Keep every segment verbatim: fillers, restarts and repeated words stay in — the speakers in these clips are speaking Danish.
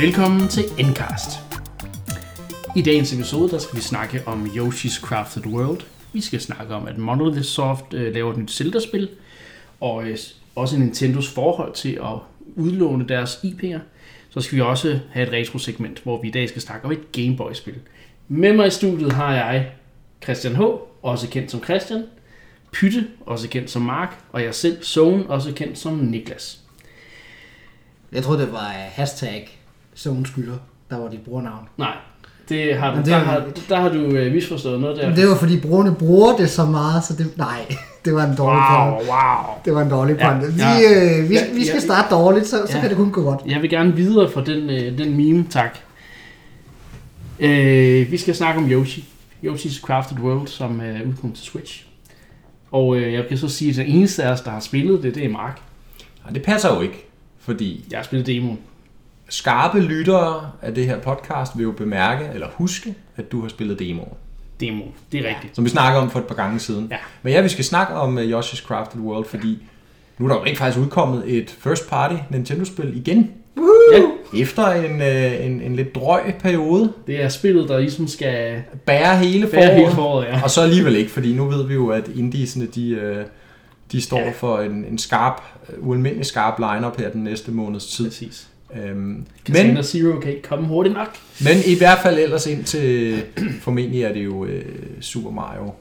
Velkommen til Endcast. I dagens episode der skal vi snakke om Yoshi's Crafted World. Vi skal snakke om, at Monolith Soft øh, laver et nyt Zelda-spil, og øh, også Nintendos forhold til at udlåne deres I P'er. Så skal vi også have et retro-segment, hvor vi i dag skal snakke om et Game Boy-spil. Med mig i studiet har jeg Christian H., også kendt som Christian, Pytte, også kendt som Mark, og jeg selv, Zone, også kendt som Niklas. Jeg troede, det var hashtag Zone skylder, der var dit brugernavn. Nej, det har du, det, der, har, der har du øh, misforstået noget der. Det var fordi brugerne bruger det så meget, så det, nej, det var en dårlig wow, point. Wow. Det var en dårlig point. Ja, ja. Vi, øh, vi, ja, vi skal ja, starte dårligt, så, ja. så kan det kun gå godt. Jeg vil gerne videre fra den, øh, den meme, tak. Øh, vi skal snakke om Yoshi. Yoshi's Crafted World, som øh, udkom til Switch. Og øh, jeg kan så sige, at den eneste af os, der har spillet det, det er Mark. Og det passer jo ikke, fordi jeg har spillet demoen. Skarpe lyttere af det her podcast vil jo bemærke, eller huske, at du har spillet demoen. Demoen, det er rigtigt. Som vi snakker om for et par gange siden. Ja. Men ja, vi skal snakke om uh, Yoshi's Crafted World, fordi nu er der jo rent faktisk udkommet et first party Nintendo-spil igen. Ja. Efter en, øh, en, en lidt drøg periode. Det er spillet, der ligesom skal bære hele foråret. Bære hele foråret ja. Og så alligevel ikke, fordi nu ved vi jo, at indiesene, de... Øh, De står ja. for en, en skarp, ualmindelig skarp line-up her den næste måneds tid. Præcis. Øhm, men Zero kan ikke komme hurtigt nok. Men i hvert fald ellers indtil, formentlig er det jo uh, Super Mario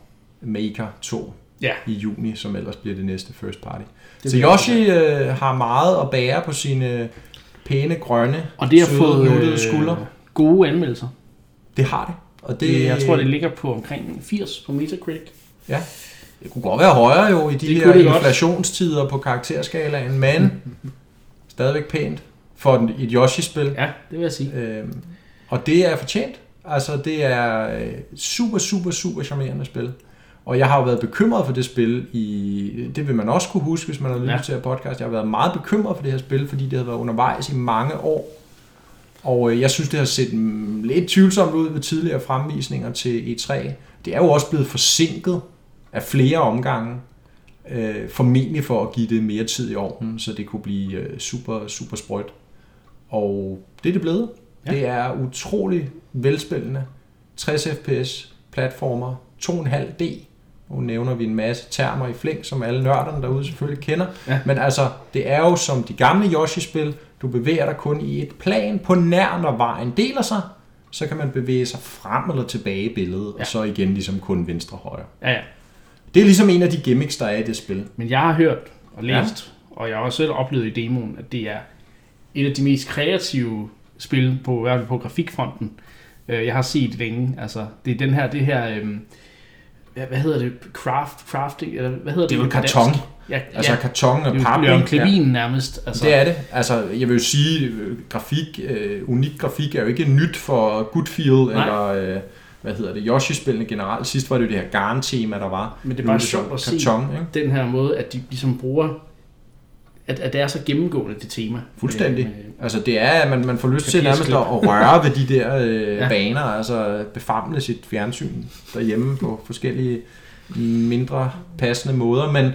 Maker to ja. i juni, som ellers bliver det næste first party. Det så Yoshi uh, har meget at bære på sine pæne, grønne, og det har søde, fået nuttede skuldre. Gode anmeldelser. Det har det. Og det. Jeg tror, det ligger på omkring firs på Metacritic. Ja. Det kunne godt være højere jo i de her inflationstider godt på karakterskalaen, men mm-hmm. stadigvæk pænt for et Yoshi-spil. Ja, det vil jeg sige. Øhm, og det er fortjent. Altså, det er super, super, super charmerende spil. Og jeg har jo været bekymret for det spil i... Det vil man også kunne huske, hvis man har lyttet ja. til her podcast. Jeg har været meget bekymret for det her spil, fordi det har været undervejs i mange år. Og jeg synes, det har set lidt tvivlsomt ud ved tidligere fremvisninger til E tre. Det er jo også blevet forsinket af flere omgange, øh, formentlig for at give det mere tid i ovnen, så det kunne blive øh, super, super sprødt. Og det er det blevet. Ja. Det er utrolig velspillende. tres F P S, platformer, to komma fem D. Nu nævner vi en masse termer i flæng, som alle nørderne derude selvfølgelig kender. Ja. Men altså, det er jo som de gamle Yoshi-spil, du bevæger dig kun i et plan på nær, når vejen deler sig. Så kan man bevæge sig frem eller tilbage i billedet, ja. og så igen ligesom kun venstre og højre. Ja, ja. Det er ligesom en af de gimmicks, der er i det spil. Men jeg har hørt og læst, ja. og jeg har også selv oplevet i demoen, at det er et af de mest kreative spil på, i hvert fald på grafikfronten, jeg har set længe. Altså, det er den her, det her, øhm, hvad, hvad hedder det, craft, crafting, eller hvad hedder det? Det er jo karton. Ja, altså ja. karton og papir. Det er jo nærmest. Altså. Det er det. Altså, jeg vil jo sige, grafik, øh, unik grafik er jo ikke nyt for Good-Feel eller... Øh, hvad hedder det, Yoshi-spillene generelt. Sidst var det jo det her garn-tema, der var. Men det er bare sjovt at se den her måde, at de ligesom bruger, at, at det er så gennemgående, det tema. Fuldstændig. Med, med, altså det er, at man, man får lyst til nærmest at røre ved de der øh, ja. baner, altså befamle sit fjernsyn derhjemme på forskellige mindre passende måder, men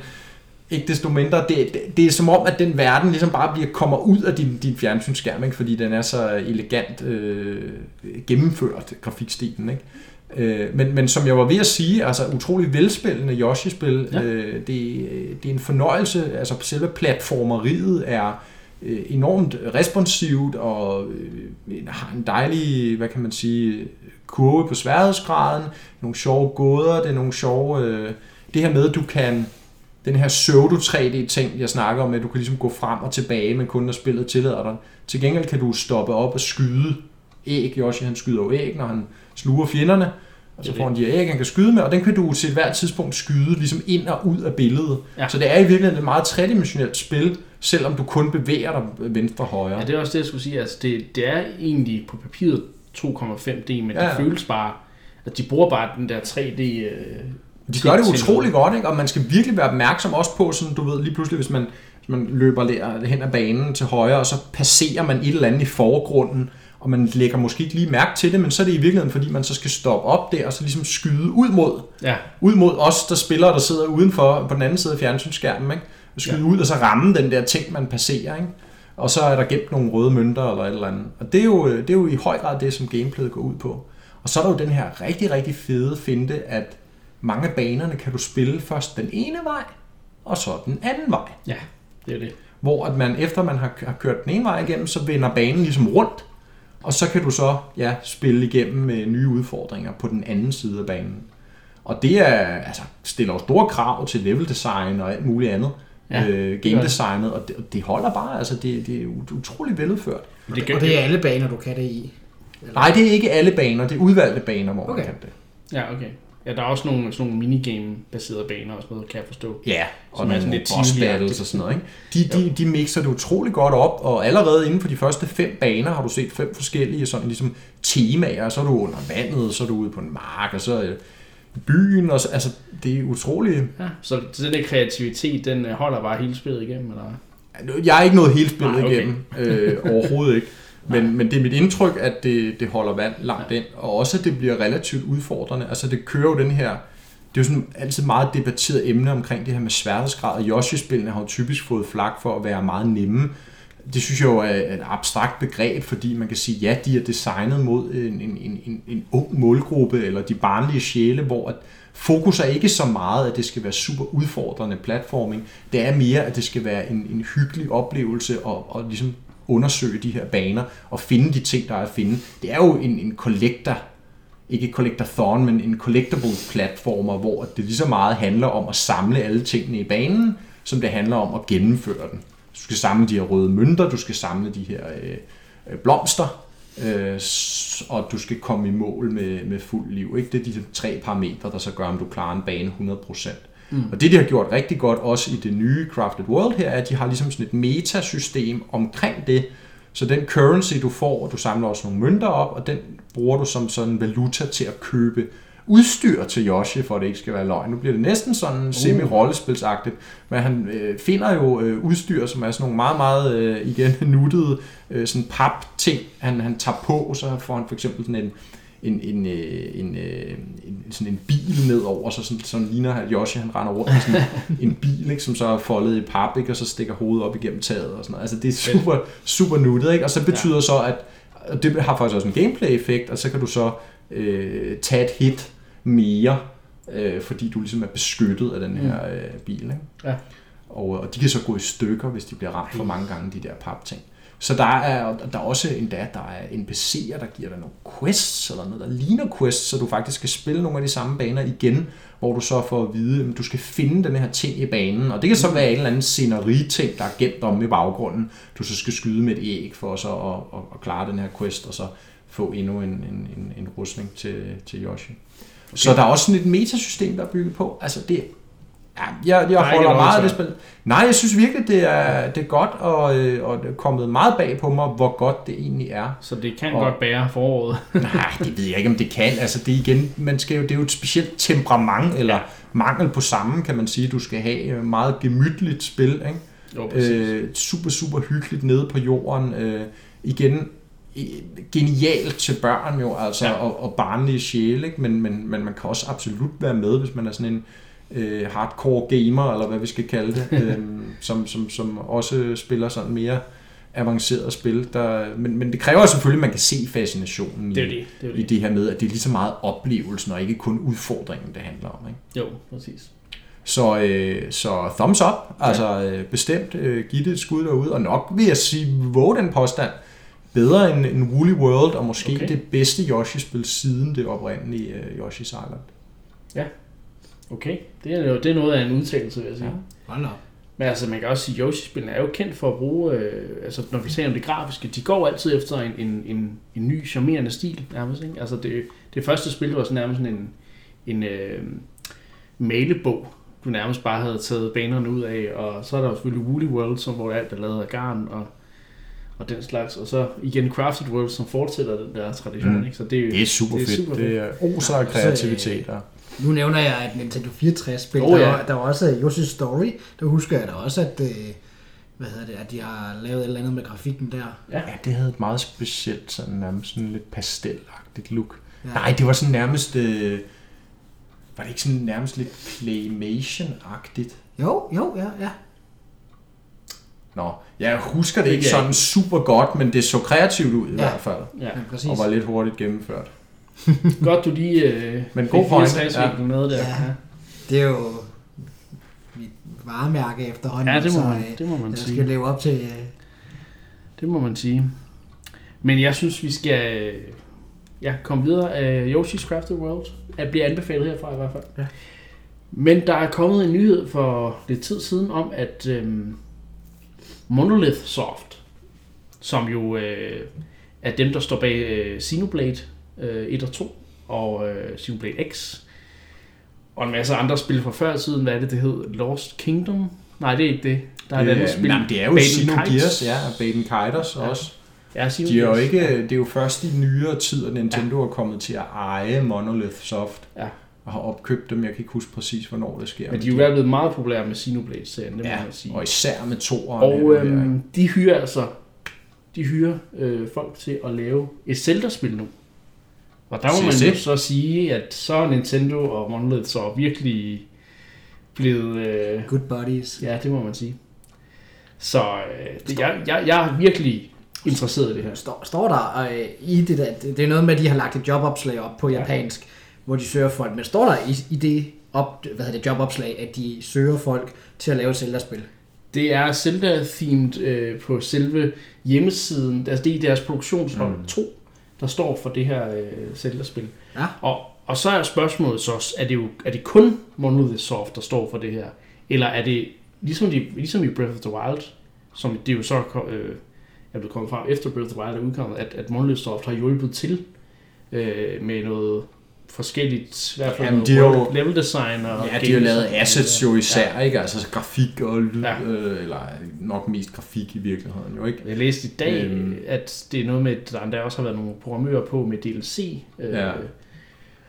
ikke desto mindre, det, det, det er som om, at den verden ligesom bare bliver, kommer ud af din, din fjernsynsskærm, ikke? Fordi den er så elegant øh, gennemført, grafikstilen. Ikke? Øh, men, men som jeg var ved at sige, altså utrolig velspillende Yoshi-spil, ja. øh, det, det er en fornøjelse, altså selve platformeriet er øh, enormt responsivt, og øh, har en dejlig, hvad kan man sige, kurve på sværhedsgraden, nogle sjove gåder, det er nogle sjove, øh, det her med, du kan... Den her pseudo tre D-ting, jeg snakker om, at du kan ligesom gå frem og tilbage, men kun når spillet tillader dig. Til gengæld kan du stoppe op og skyde æg. Yoshi, han skyder jo æg, når han sluger fjenderne. Og så får han de æg, han kan skyde med, og den kan du til hvert tidspunkt skyde ligesom ind og ud af billedet. Ja. Så det er i virkeligheden et meget tredimensionelt spil, selvom du kun bevæger dig venstre og højre. Ja, det er også det, jeg skulle sige. Altså, det, det er egentlig på papiret to komma fem D, men ja, ja. det føles bare, at de bruger bare den der tre D... Øh De gør det utrolig godt, ikke? Og man skal virkelig være opmærksom også på, sådan, du ved, lige pludselig, hvis man, hvis man løber der hen ad banen til højre, og så passerer man et eller andet i forgrunden, og man lægger måske ikke lige mærke til det, men så er det i virkeligheden, fordi man så skal stoppe op der, og så ligesom skyde ud mod, ja. ud mod os, der spiller, der sidder udenfor på den anden side af fjernsynsskærmen, ikke? Og skyde ja. ud, og så ramme den der ting, man passerer, ikke? og så er der gemt nogle røde mønter eller et eller andet. Og det er jo, det er jo i høj grad det, som gameplayet går ud på. Og så er der jo den her rigtig, rigtig fede finte, at mange af banerne kan du spille først den ene vej, og så den anden vej. Ja, det er det. Hvor at man, efter man har kørt den ene vej igennem, så vender banen ligesom rundt, og så kan du så ja, spille igennem med nye udfordringer på den anden side af banen. Og det er, altså, stiller jo store krav til leveldesign og alt muligt andet. Ja, øh, gamedesignet, og det, det holder bare, altså det, det er utroligt veludført. Og det, og det er alle baner, du kan det i? Eller? Nej, det er ikke alle baner, det er udvalgte baner, hvor okay. man kan det. Ja, okay. Ja, der er også nogle, sådan nogle minigame-baserede baner og sådan noget, kan jeg forstå. Ja, og nogle lidt boss battles og sådan noget. Ikke? De, de, de mixer det utrolig godt op, og allerede inden for de første fem baner har du set fem forskellige sådan, ligesom, temaer. Så er du under vandet, så er du ude på en mark, og så øh, byen. Og så, altså, det er utroligt. Ja, så den der kreativitet, den holder bare hele spillet igennem? Eller? Jeg er ikke noget hele spillet Nej, okay. igennem. Øh, overhovedet ikke. Men, men det er mit indtryk, at det, det holder vand langt ja. ind, og også at det bliver relativt udfordrende. Altså det kører jo den her, det er jo sådan altid meget debatteret emne omkring det her med sværhedsgrad, og Yoshi-spillene har jo typisk fået flak for at være meget nemme. Det synes jeg jo er et abstrakt begreb, fordi man kan sige, ja, de er designet mod en, en, en, en ung målgruppe, eller de barnlige sjæle, hvor at fokus er ikke så meget, at det skal være super udfordrende platforming. Det er mere, at det skal være en, en hyggelig oplevelse, og, og ligesom undersøge de her baner og finde de ting, der er at finde. Det er jo en, en collector, ikke collectathon, men en collectable platformer, hvor det lige så meget handler om at samle alle tingene i banen, som det handler om at gennemføre den. Du skal samle de her røde mønter, du skal samle de her øh, blomster, øh, og du skal komme i mål med, med fuld liv. Ikke? Det er de tre parametre, der så gør, om du klarer en bane hundrede procent. Mm. Og det, de har gjort rigtig godt, også i det nye Crafted World her, er, at de har ligesom sådan et metasystem omkring det. Så den currency, du får, og du samler også nogle mønter op, og den bruger du som sådan en valuta til at købe udstyr til Yoshi, for at det ikke skal være løgn. Nu bliver det næsten sådan semi-rollespilsagtigt, men han øh, finder jo øh, udstyr, som er sådan nogle meget, meget øh, igen nuttede øh, sådan pap-ting, han, han tager på, så får han for eksempel sådan en En, en, en, en, sådan en bil nedover, så sådan, sådan ligner, at Yoshi han render rundt med sådan en bil, ikke, som så er foldet i pap, ikke, og så stikker hovedet op igennem taget og sådan noget. Altså det er super, super nuttet, ikke? Og så betyder ja. så, at og det har faktisk også en gameplay-effekt, og så kan du så øh, tage et hit mere, øh, fordi du ligesom er beskyttet af den her øh, bil. Ikke? Ja. Og, og de kan så gå i stykker, hvis de bliver ramt for mange gange, de der pap-ting. Så der er, der er også endda, der er N P C'er, der giver dig nogle quests, eller noget, der ligner quests, så du faktisk skal spille nogle af de samme baner igen, hvor du så får at vide, at du skal finde den her ting i banen, og det kan så være en eller anden sceneri-ting, der er gemt om i baggrunden, du så skal skyde med et æg for så at, at klare den her quest, og så få endnu en, en, en, en rustning til, til Yoshi. Okay. Så der er også sådan et metasystem, der er bygget på, altså det er Ja, jeg, jeg holder meget af det spil. Nej, jeg synes virkelig, det er, det er godt, og, og det er kommet meget bag på mig, hvor godt det egentlig er. Så det kan og, godt bære foråret? Nej, det ved jeg ikke, om det kan. Altså, det, igen, man skal jo, det er jo et specielt temperament, eller ja. mangel på samme, kan man sige. Du skal have meget gemytligt spil. Ikke? Jo, øh, super, super hyggeligt nede på jorden. Øh, igen, genialt til børn jo, altså, ja. og, og barnlige sjæle, ikke? Men, men, men man kan også absolut være med, hvis man er sådan en hardcore gamer, eller hvad vi skal kalde det, øhm, som, som, som også spiller sådan mere avanceret spil. Der, men, men det kræver selvfølgelig, at man kan se fascinationen i det, det, det, det. i det her med, at det er lige så meget oplevelsen, og ikke kun udfordringen, det handler om. Ikke? Jo, præcis. Så, øh, så thumbs up, altså ja. bestemt øh, give det et skud derude, og nok vil jeg sige, våge den påstand, bedre end, end Woolly World, og måske okay. det bedste Yoshi-spil siden det oprindelige øh, Yoshi's Island. Ja. Okay, det er jo det er noget af en udtalelse, vil jeg sige. Ja. Men altså, man kan også sige, at Yoshi-spillene er jo kendt for at bruge, øh, altså når vi taler om det grafiske, de går altid efter en, en, en, en ny, charmerende stil, nærmest, ikke? Altså det, det første spil var så nærmest sådan en, en øh, malebog, du nærmest bare havde taget banerne ud af, og så er der jo selvfølgelig Woolly World, som, hvor alt er lavet af garn og, og den slags, og så igen Crafted World, som fortsætter den der tradition, mm. ikke? Så det er, det er super det er fedt, det er oser af kreativitet. Ja. Nu nævner jeg at Nintendo fireogtres-spil, oh, ja. der, der var også Yoshi's Story, der husker jeg da også, at, hvad hedder det, at de har lavet et eller andet med grafikken der. Ja, ja det havde et meget specielt, sådan nærmest sådan lidt pastelagtigt look. Ja. Nej, det var sådan nærmest, øh, var det ikke sådan nærmest lidt Playmation-agtigt? Jo, jo, ja, ja. Nå, jeg husker det, det ikke sådan super godt, men det så kreativt ud i ja. hvert fald. Ja, præcis. Og var lidt hurtigt gennemført. Godt, du lige øh, men fik fireogtres-vinklen med der. Ja. Det er jo mit varemærke efterhånden. Ja, det må man, så, øh, det må man sige. Jeg skal leve op til... Øh... Det må man sige. Men jeg synes, vi skal øh, ja, komme videre af Yoshi's Crafted World. At blive anbefalet herfra i hvert fald. Ja. Men der er kommet en nyhed for lidt tid siden om, at... Øh, Monolith Soft, som jo øh, er dem, der står bag øh, Xenoblade øh, et og to og øh, Xenoblade X og en masse andre spil fra før tiden. Hvad er det, det hed? Lost Kingdom? Nej, det er ikke det. Der er et øh, andet spil. Nej, det er jo Xenogears, ja, og Baden-Kiters ja. også. Ja, de er jo ikke, det er jo først i nyere tid, at Nintendo ja. er kommet til at eje Monolith Soft. Ja. Og har opkøbt dem. Jeg kan ikke huske præcis, hvornår det sker. Men de er jo de... blevet meget populære med Xenoblade-serien, det ja, må man sige. Og især med toeren. Og øhm, de hyrer altså de hyrer øh, folk til at lave et Zelda-spil nu. Og der må man jo så sige, at så er Nintendo og Monolith så virkelig blevet... Øh, good buddies. Ja, det må man sige. Så øh, det, jeg, jeg, jeg er virkelig interesseret i det her. Står, står der øh, i det der... Det er noget med, at de har lagt et jobopslag op på ja. japansk, hvor de søger folk, men står der i, i det, op, hvad hedder det jobopslag, at de søger folk til at lave Zelda-spil? Det er Zelda-themed øh, på selve hjemmesiden, altså det er i deres produktionshold mm. to, der står for det her øh, Zelda-spil. Ja. Og, og så er spørgsmålet så, er det, jo, er det kun Monolith Soft, der står for det her? Eller er det, ligesom, de, ligesom i Breath of the Wild, som det jo så øh, er blevet kommet frem efter Breath of the Wild er udkommet, at, at Monolith Soft har hjulpet til øh, med noget... forskelligt, i hvert fald jamen, de jo, level design og ja, de har lavet assets jo især, ja. ikke? Altså grafik og lyd, ja. øh, eller nok mest grafik i virkeligheden jo, ikke? Jeg læste i dag, øhm, at det er noget med, at der også har været nogle programmører på med D L C. Øh, ja.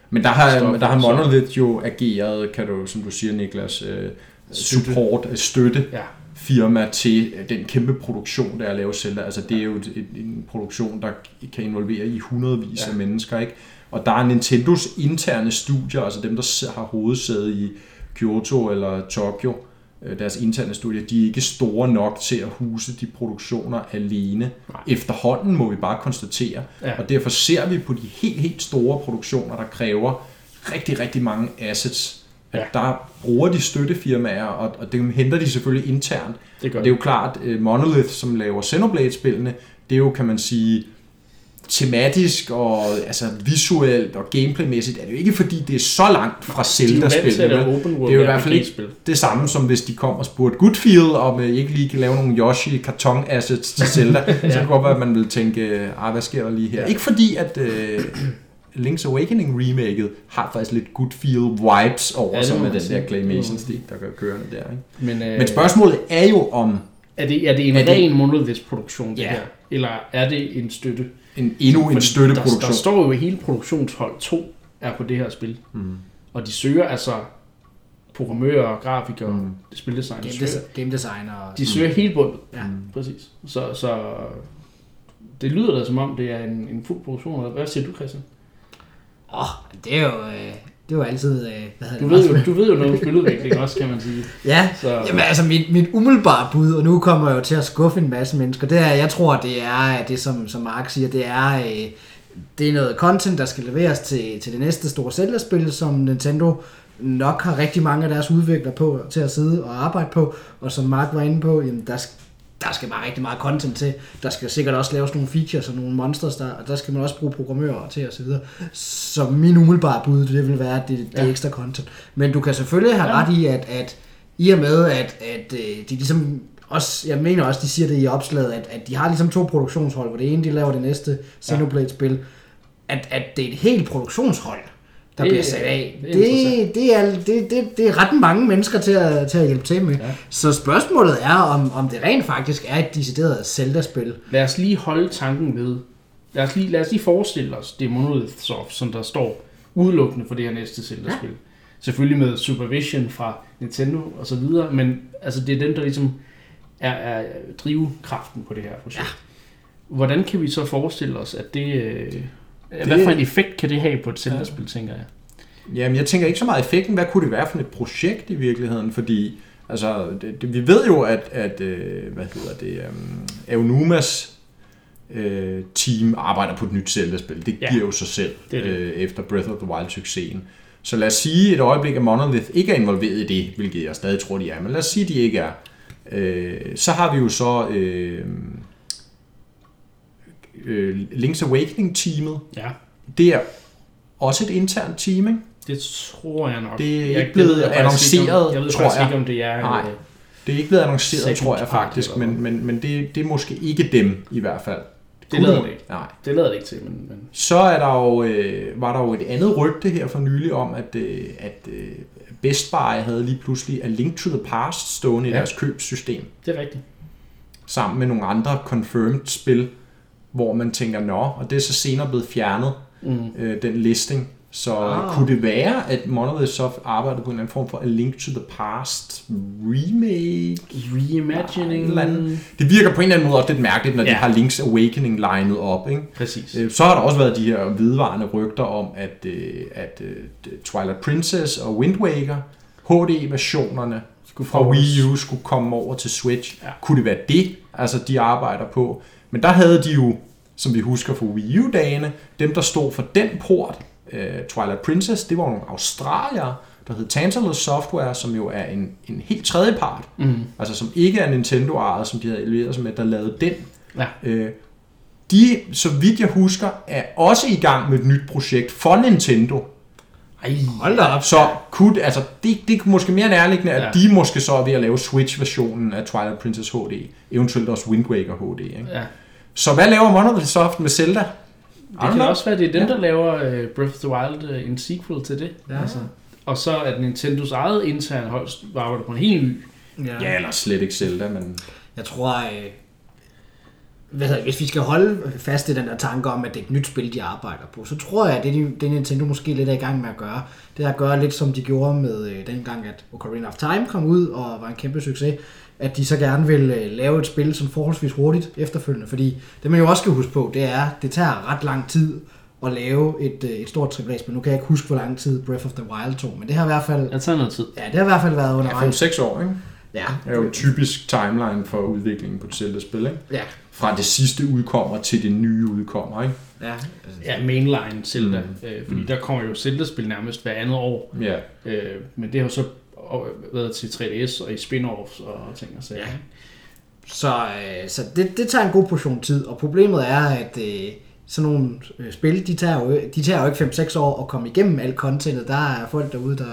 Men der har, stoffer, der har Monolith jo ageret, kan du, som du siger, Niklas, øh, support, støtte. Ja. Firma til den kæmpe produktion, der er lavet selv. Altså det er jo et, en produktion, der kan involvere i hundredvis ja. af mennesker, ikke? Og der er Nintendos interne studier, altså dem, der har hovedsæde i Kyoto eller Tokyo, deres interne studier, de er ikke store nok til at huse de produktioner alene. Nej. Efterhånden må vi bare konstatere, ja. og derfor ser vi på de helt, helt store produktioner, der kræver rigtig, rigtig mange assets. Ja. Der bruger de støttefirmaer, og, og det henter de selvfølgelig internt. Det, det er jo klart, uh, Monolith, som laver Xenoblade-spillene, det er jo, kan man sige, tematisk og altså, visuelt og gameplaymæssigt, er det jo ikke fordi, det er så langt fra Zelda-spillene. De det, det er jo i hvert fald ikke det samme, som hvis de kom og spurgte Good-Feel, om uh, ikke lige kan lave nogle Yoshi-karton-assets til Zelda. ja. Så kunne man ville tænke, ah, hvad sker der lige her? Ja. Ikke fordi, at... Uh, Link's Awakening remaket har faktisk lidt Good-Feel vibes over ja, sig med den sige. der claymation-stil, der gør kørende der. Ikke? Men, øh, Men spørgsmålet er jo om... Er det, er det en er ren det... Monolith-produktion, det ja. her? Eller er det en støtte? En, endnu en Fordi støtteproduktion. Der, der står jo hele produktionshold to er på det her spil. Mm. Og de søger altså programmører, grafikere, mm. spildesigner. Game, des- game designer. De søger mm. helt bundet. Ja. Præcis. Så, så det lyder da som om, det er en, en fuld produktion. Hvad siger du, Christian? Åh, oh, det er jo øh, det er jo altid øh, hvad du ved jo, du ved jo noget om spiludvikling også, kan man sige. Ja. Så. Jamen altså mit mit umiddelbare bud, og nu kommer jeg jo til at skuffe en masse mennesker. Det er, jeg tror det er det som som Mark siger, det er øh, det er noget content, der skal leveres til til det næste store Zelda-spil, som Nintendo nok har rigtig mange af deres udviklere på til at sidde og arbejde på, og som Mark var inde på, jamen der skal der skal bare rigtig meget content til. Der skal sikkert også laves nogle features og nogle monsters, der, og der skal man også bruge programmører til osv. Så min umiddelbare bud, det vil være, at det, det er ekstra content. Men du kan selvfølgelig have ret i, at, at i og med, at, at de ligesom også, jeg mener også, de siger det i opslaget, at, at de har ligesom to produktionshold, hvor det ene, de laver det næste Xenoblade-spil, at, at det er et helt produktionshold, der det, bliver sat af. Det, det, det, er, det, det, det er ret mange mennesker til at, til at hjælpe til med. Ja. Så spørgsmålet er, om, om det rent faktisk er et decideret Zelda-spil. Lad os lige holde tanken ved. Lad os lige, lad os lige forestille os, det er Monolith Soft, som der står udelukkende for det her næste Zelda-spil. Ja. Selvfølgelig med supervision fra Nintendo og så videre, men altså, det er den, der ligesom er, er drivkraften på det her projekt. Ja. Hvordan kan vi så forestille os, at det... Øh, Det... Hvad for en effekt kan det have på et Zelda-spil, tænker jeg? Jamen, jeg tænker ikke så meget effekten. Hvad kunne det være for et projekt i virkeligheden? Fordi Altså, det, det, vi ved jo, at, at øh, hvad hedder det, um, Aonumas øh, team arbejder på et nyt Zelda-spil. Det ja. giver jo sig selv det det. Øh, efter Breath of the Wild-succesen. Så lad os sige et øjeblik, at Monolith ikke er involveret i det, hvilket jeg stadig tror, de er, men lad os sige, at de ikke er. Øh, så har vi jo så øh, øh, Link's Awakening-teamet. Ja. Det er også et internt team, ikke? Det tror jeg nok. Det er ikke jeg blevet jeg annonceret, om, jeg ved, tror jeg. Ikke, om det er, Nej, det er ikke blevet annonceret, tror jeg faktisk, men, men, men det, det er måske ikke dem i hvert fald. Det, det lader det ikke. Nej. Det lader det ikke til. Men, men. Så er der jo, øh, var der jo et andet rygte her for nylig om, at, øh, at øh, Best Buy havde lige pludselig A Link to the Past stående ja. i deres købssystem. Det er rigtigt. Sammen med nogle andre confirmed spil, hvor man tænker, nå, og det er så senere blevet fjernet, mm. øh, den listing. Så ah. kunne det være, at Monolith Soft arbejdede på en eller anden form for A Link to the Past remake? Reimagining? Det virker på en eller anden måde også lidt mærkeligt, når ja. de har Link's Awakening linet op, ikke? Præcis. Så har der også været de her vedvarende rygter om, at, at Twilight Princess og Wind Waker, H D-versionerne fra Wii U, skulle komme over til Switch. Ja. Kunne det være det, altså de arbejder på? Men der havde de jo, som vi husker fra Wii U-dagene, dem der stod for den port, Twilight Princess, det var nogle australier, der hed Tantalus Software, som jo er en, en helt tredje part, mm. altså som ikke er Nintendo-ejet, som de havde eleveret sig med, der lavede den. Ja. Øh, de, så vidt jeg husker, er også i gang med et nyt projekt for Nintendo. Ej, hold da op. Så kunne, altså, det, det er måske mere nærliggende, at ja. de måske så er ved at lave Switch-versionen af Twilight Princess H D, eventuelt også Wind Waker H D. Ikke? Ja. Så hvad laver Monolith Soft med Zelda? Det kan know. også være, det er dem, ja. der laver uh, Breath of the Wild uh, en sequel til det. Ja. Altså. Og så at Nintendos eget interne hold arbejder på en helt ny. Ja. ja, eller slet ikke Zelda, men... Jeg tror, øh, hvad hedder, hvis vi skal holde fast i den der tanke om, at det er et nyt spil, de arbejder på, så tror jeg, at det, de, det Nintendo måske lidt er i gang med at gøre, det er at gøre lidt som de gjorde med øh, dengang, at Ocarina of Time kom ud og var en kæmpe succes, at de så gerne vil lave et spil som forholdsvis hurtigt efterfølgende, fordi det man jo også skal huske på, det er, det tager ret lang tid at lave et, et stort triple A-spil. Nu kan jeg ikke huske, hvor lang tid Breath of the Wild tog, men det har i hvert fald... Det tager noget tid. Ja, det har i hvert fald været undervejs. Ja, fem seks år, ikke? Ja. Det er jo en typisk timeline for udviklingen på et Zelda-spil, ikke? Ja. Fra det sidste udkommer til det nye udkommer, ikke? Ja, ja mainline Zelda, mm. øh, fordi mm. der kommer jo Zelda-spil nærmest hver andet år. Ja. Øh, men det har så... og været til tre D S og i spin-offs og ting og sager. Ja. Så, øh, så det, det tager en god portion tid, og problemet er, at øh, sådan nogle spil, de tager jo, de tager jo ikke fem seks år at komme igennem alt contentet. Der er folk derude, der,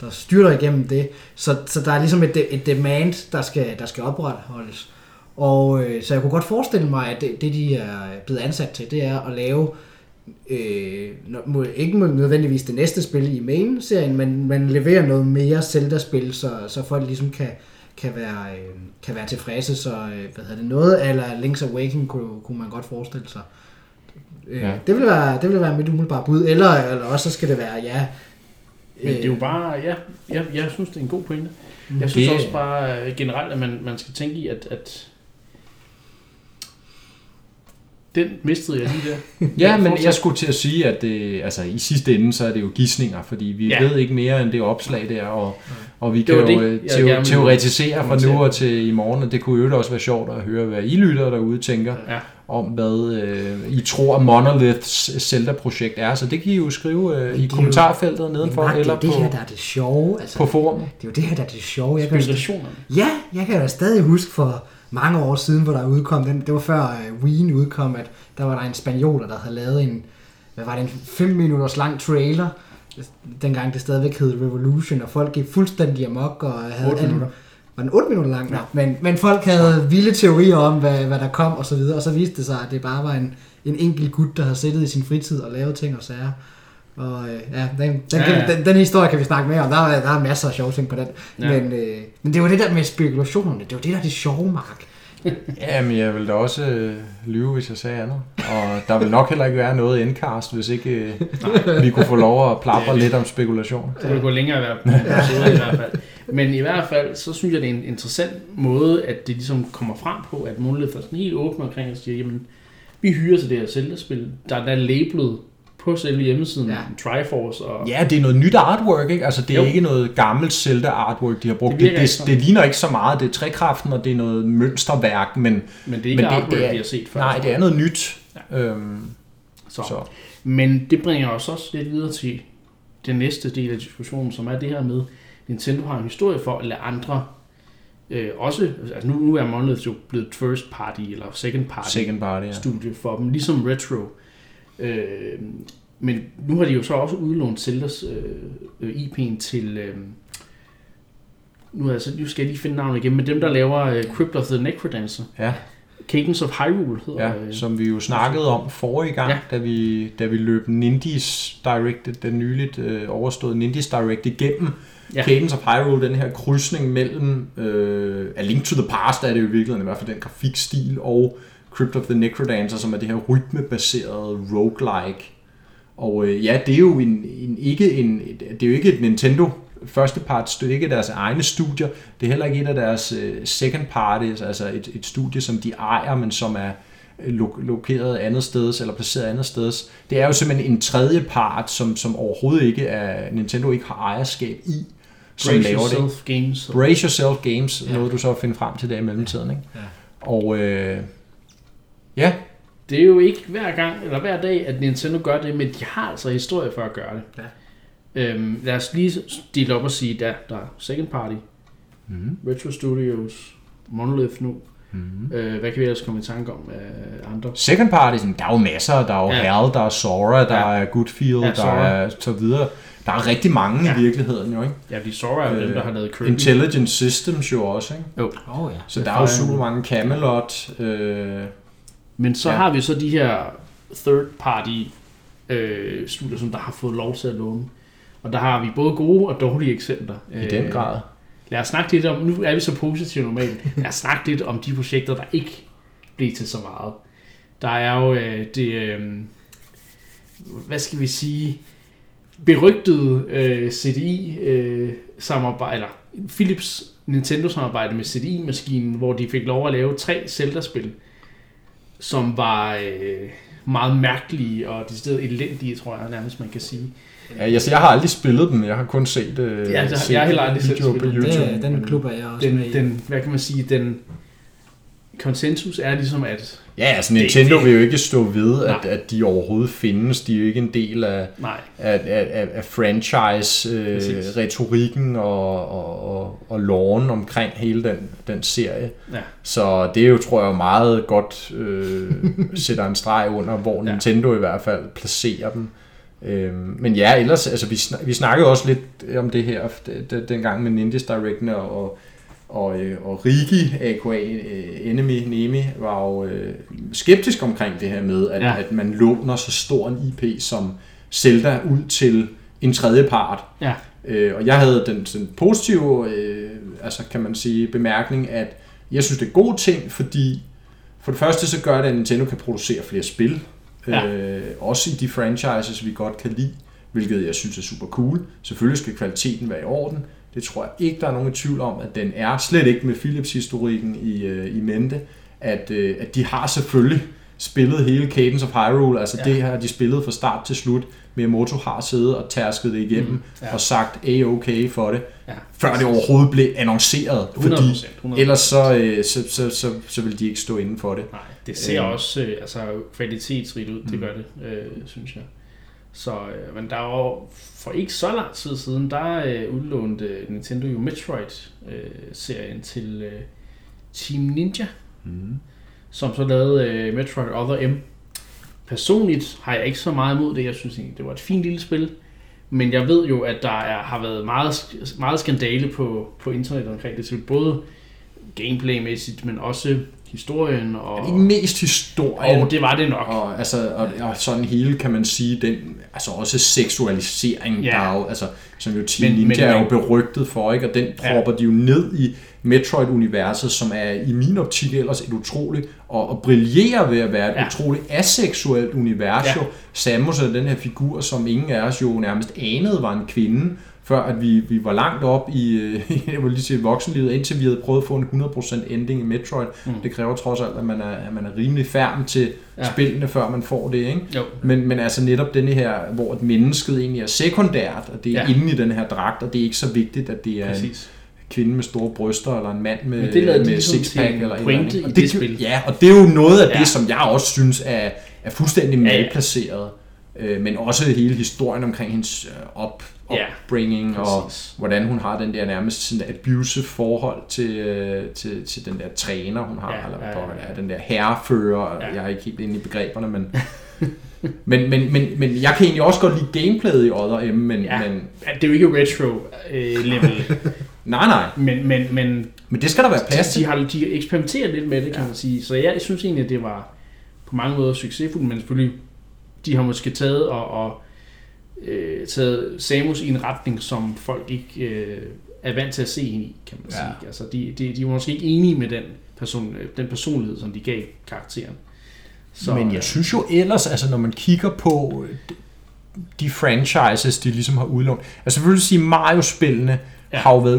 der styrter igennem det. Så, så der er ligesom et, et demand, der skal, der skal opretholdes. Og, øh, så jeg kunne godt forestille mig, at det, det, de er blevet ansat til, det er at lave Øh, ikke nødvendigvis det næste spil i main-serien, men man leverer noget mere Zelda-spil, så, så folk ligesom kan, kan, være, øh, kan være tilfredse, så øh, hvad hedder det, noget eller Link's Awakening kunne, kunne man godt forestille sig. Øh, ja. Det vil være, det vil være mit umiddelbare bud, eller, eller også skal det være, ja. Øh, men det er jo bare, ja, jeg, jeg synes, det er en god pointe. Jeg det. synes også bare generelt, at man, man skal tænke i, at... at den mistede jeg lige der. Ja, men jeg skulle til at sige, at det, altså, i sidste ende, så er det jo gisninger, fordi vi ja. ved ikke mere, end det opslag der, og, og vi kan jo teo- teoretisere fra nu og til i morgen, og det kunne jo også være sjovt at høre, hvad I lytter derude tænker, ja. om hvad øh, I tror, Monoliths Zelda-projekt er, så det kan I jo skrive øh, i jo, kommentarfeltet nedenfor, nej, eller på det er det her, der er det sjove. Altså, på forum. Det er jo det her, der er det sjove. Jeg kan jo, ja, jeg kan da stadig huske for... mange år siden, hvor der udkom den, det var før uh, Wien udkom, at der var der en spanioler, der havde lavet en, hvad var det, en fem minutters lang trailer, dengang det stadigvæk hed Revolution, og folk gik fuldstændig amok, og havde otte minutter. Var den otte minutter lang? Ja. Men, men folk havde vilde teorier om, hvad, hvad der kom, og så videre, og så viste det sig, at det bare var en, en enkelt gut, der havde siddet i sin fritid og lavet ting og sager. Og øh, ja, den, den, ja, ja. Den, den, den historie kan vi snakke mere om. Der er, der er masser af sjove ting på den. Ja. Men, øh, men det var det der med spekulationerne. Det var det der, det sjove, Mark. Jamen, jeg ville da også øh, lyve, hvis jeg sagde andet. Og der vil nok heller ikke være noget endcast, hvis ikke øh, vi kunne få lov at plapre ja. lidt om spekulation. Det ville gå længere i hvert fald. Ja. I hvert fald. Men i hvert fald, så synes jeg, det er en interessant måde, at det ligesom kommer frem på, at Monolith er sådan helt åbne omkring og siger, jamen, vi hyrer til det her Zelda-spil, der er lablet på selve hjemmesiden, ja. Triforce og... Ja, det er noget nyt artwork, ikke? Altså, det er jo. Ikke noget gammelt Zelda-artwork, de har brugt. Det, det, det, det ligner ikke så meget, det er trækraften, og det er noget mønsterværk, men... Men det er ikke det, artwork, det er, vi har set før. Nej, det er noget nyt. Ja. Øhm, så. så. Men det bringer os også lidt videre til den næste del af diskussionen, som er det her med, Nintendo har en historie for at lade andre... Øh, også, altså nu, nu er Monolith jo blevet first party eller second party, second party ja. Studie for dem, ligesom Retro. Øh, men nu har de jo så også udlånt Zeldas øh, I P'en til, øh, nu, altså, nu skal jeg lige finde navnet igen, men dem der laver øh, Crypt of the Necrodancer. Ja. Cadence of Hyrule hedder ja, øh, som vi jo snakkede om forrige gang, ja. da, vi, da vi løb Nindies Direct, den nyligt øh, overståede Nindies Direct igennem. Ja. Cadence of Hyrule, den her krydsning mellem øh, A Link to the Past er det jo i virkeligheden, i hvert fald den grafikstil, og Crypt of the Necrodancer, som er det her rytmebaserede roguelike. Og øh, ja, det er jo en, en, ikke en, det er jo ikke et Nintendo første part, det er ikke deres egne studier, det er heller ikke et af deres øh, second parties, altså et, et studie, som de ejer, men som er lo- lokeret andet steds, eller placeret andet steds. Det er jo simpelthen en tredje part, som, som overhovedet ikke er, Nintendo ikke har ejerskab i. Brace yourself games. Brace yourself games, ja. Noget du så finder frem til der i mellemtiden, ikke? Ja. Og øh, ja, det er jo ikke hver gang eller hver dag, at Nintendo gør det, men de har altså historie for at gøre det. Ja. Øhm, lad os lige dele op og sige, der der er second party, mm-hmm. Retro Studios, Monolith nu. Mm-hmm. Øh, hvad kan vi ellers komme i tanke om øh, andre? Second party, der er jo masser, der er jo ja. Hal, der er Sora, der ja. Er Good-Feel, ja, der er så videre. Der er rigtig mange ja. I virkeligheden jo, ikke? Ja, de Sora er jo øh, dem, der har lavet Kirby. Intelligent Systems jo også, ikke? Jo. Oh, ja. Så det der er jo super mange Camelot. Øh, Men så ja. Har vi så de her third party øh, studier, som der har fået lov til at låne. Og der har vi både gode og dårlige eksempler. I øh, den grad. Lad os snakke lidt om, nu er vi så positive normalt, lad os snakke lidt om de projekter, der ikke blev til så meget. Der er jo øh, det, øh, hvad skal vi sige... berygtede øh, C D I-samarbejde, øh, eller Philips Nintendo-samarbejde med C D I-maskinen, hvor de fik lov at lave tre Zelda-spil, som var øh, meget mærkelige og decideret elendige, tror jeg nærmest, man kan sige. Ja, altså, jeg har aldrig spillet dem, jeg har kun set, øh, ja, set jeg har heller aldrig videoer selv på YouTube. Det, den klub er jeg også den, med den, hvad kan man sige, den... konsensus er ligesom, at... Ja, altså Nintendo det, det... vil jo ikke stå ved, at, at de overhovedet findes. De er jo ikke en del af, af, af, af franchise-retorikken øh, og, og, og, og loven omkring hele den, den serie. Ja. Så det er jo, tror jeg, meget godt øh, sætter en streg under, hvor ja. Nintendo i hvert fald placerer dem. Øh, men ja, ellers, altså vi, snak, vi snakkede også lidt om det her, dengang med Nindies Direct'en og... og Og, øh, og Riki, A K A øh, Enemy Nemi, var jo øh, skeptisk omkring det her med, at, ja. At man låner så stor en I P som Zelda ud til en tredje part. Ja. Øh, og jeg havde den, den positive, øh, altså kan man sige, bemærkning, at jeg synes, det er gode ting, fordi for det første så gør det, at Nintendo kan producere flere spil, ja. øh, også i de franchises, vi godt kan lide, hvilket jeg synes er super cool. Selvfølgelig skal kvaliteten være i orden. Det tror jeg ikke, der er nogen tvivl om, at den er slet ikke med Philips-historikken i, øh, i mente, at, øh, at de har selvfølgelig spillet hele Cadence of Hyrule, altså ja. Det her, de spillet fra start til slut, Miyamoto har siddet og tærsket det igennem mm, ja. Og sagt A-okay for det, ja. Før det overhovedet blev annonceret, hundrede procent, fordi hundrede procent. Ellers så, øh, så, så, så, så vil de ikke stå inden for det. Nej, det ser øh, også øh, altså, kvalitetsrigt ud, mm. det gør det, øh, synes jeg. Så, øh, men der var for ikke så lang tid siden, der øh, udlånte øh, Nintendo jo Metroid-serien øh, til øh, Team Ninja, mm. som så lavede øh, Metroid Other M. Personligt har jeg ikke så meget imod det, jeg synes det var et fint lille spil, men jeg ved jo, at der er, har været meget, meget skandale på, på internettet omkring det, så både gameplaymæssigt, men også... historien og... Ja, mest historien. Og det var det nok. Og, altså, og, og sådan hele, kan man sige, den, altså også seksualisering, ja. Der er jo, altså, som jo Team men, Ninja men, er jo berygtet for, ikke? Og den propper ja. De jo ned i Metroid-universet, som er i min optik ellers et utroligt, og, og brillerer ved at være et ja. Utroligt aseksuelt univers. Ja. Samus er den her figur, som ingen af os jo nærmest anede var en kvinde, før at vi, vi var langt op i, jeg vil lige sige, voksenlivet, indtil vi havde prøvet at få en hundrede procent ending i Metroid. Mm. Det kræver trods alt, at man er, at man er rimelig færdig til ja. spillene, før man får det, ikke? Men, men altså netop denne her, hvor et mennesket egentlig er sekundært, og det er ja. inde i den her dragt, og det er ikke så vigtigt, at det er Præcis. en kvinde med store bryster, eller en mand med, med sixpack, eller et eller andet. Og det, det ja, og det er jo noget af ja. det, som jeg også synes er, er fuldstændig malplaceret. Men også hele historien omkring hendes op, upbringing yeah, og hvordan hun har den der nærmest sådan der abusive forhold til, til, til den der træner, hun har, yeah, eller hvad pokker yeah. den der herrefører, yeah. jeg er ikke helt inde i begreberne, men, men, men, men, men jeg kan egentlig også godt lide gameplayet i Other M, men, yeah. men... Det er jo ikke retro-level. Øh, nej, nej. Men, men, men, men det skal der være plads til. De har de eksperimenteret lidt med det, kan ja. man sige. Så jeg synes egentlig, at det var på mange måder succesfuldt, men selvfølgelig de har måske taget og, og øh, taget Samus i en retning, som folk ikke øh, er vant til at se hende i, kan man ja. sige. Altså, de, de, de var måske ikke enige med den, person, den personlighed, som de gav karakteren. Så, Men jeg øh, synes jo ellers, altså, når man kigger på de franchises, de ligesom har udlånt, altså vil du sige, Mario-spillene ja. har jo været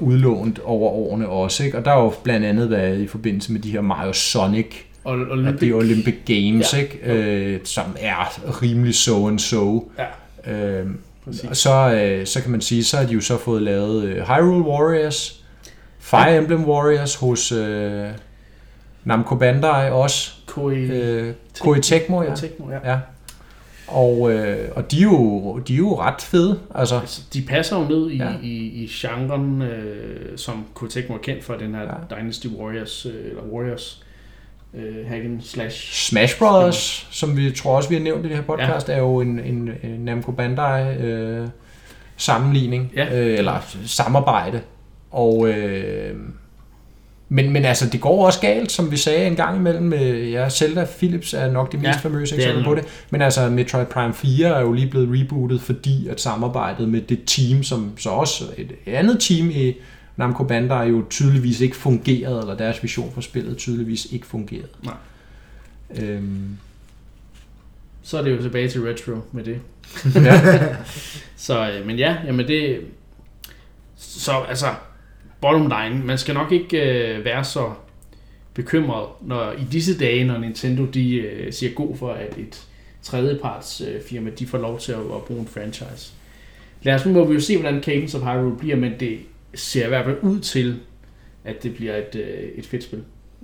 udlånt over årene også, ikke? Og der har jo blandt andet været i forbindelse med de her Mario Sonic Olympic. Det er Olympic Games, ja. ikke? Øh, som er rimelig so and so. Ja. Øh, og så, øh, så kan man sige, så har de jo så fået lavet øh, Hyrule Warriors, Fire Emblem Warriors hos øh, Namco Bandai også. Koei øh, Tecmo, ja. Tecmo, ja. ja. Og, øh, og de, er jo, de er jo ret fede. Altså, altså, de passer jo ned i, ja. i, i genren, øh, som Koei Tecmo er kendt for, den her ja. Dynasty Warriors, øh, eller Warriors. Hagen slash Smash Brothers, som vi tror også vi har nævnt i det her podcast, ja. er jo en, en, en Namco Bandai øh, sammenligning ja. øh, eller samarbejde. Og øh, men men altså det går også galt, som vi sagde en gang imellem med ja, Zelda Philips er nok det mest ja, famøse eksempel på det. Men altså Metroid Prime fire er jo lige blevet rebootet, fordi at samarbejdet med det team, som så også et andet team i Namco Bandai jo tydeligvis ikke fungerede, eller deres vision for spillet tydeligvis ikke fungerede. Nej. Øhm. Så er det jo tilbage til retro med det. ja. Så, men ja, jamen det... Så altså, bottom line, man skal nok ikke øh, være så bekymret, når i disse dage, når Nintendo de øh, siger god for, at et tredjeparts øh, firma, de får lov til at, at bruge en franchise. Lad os nu, må vi jo se, hvordan Cadence of Hyrule bliver, men det ser i hvert fald ud til, at det bliver et, et fedt spil,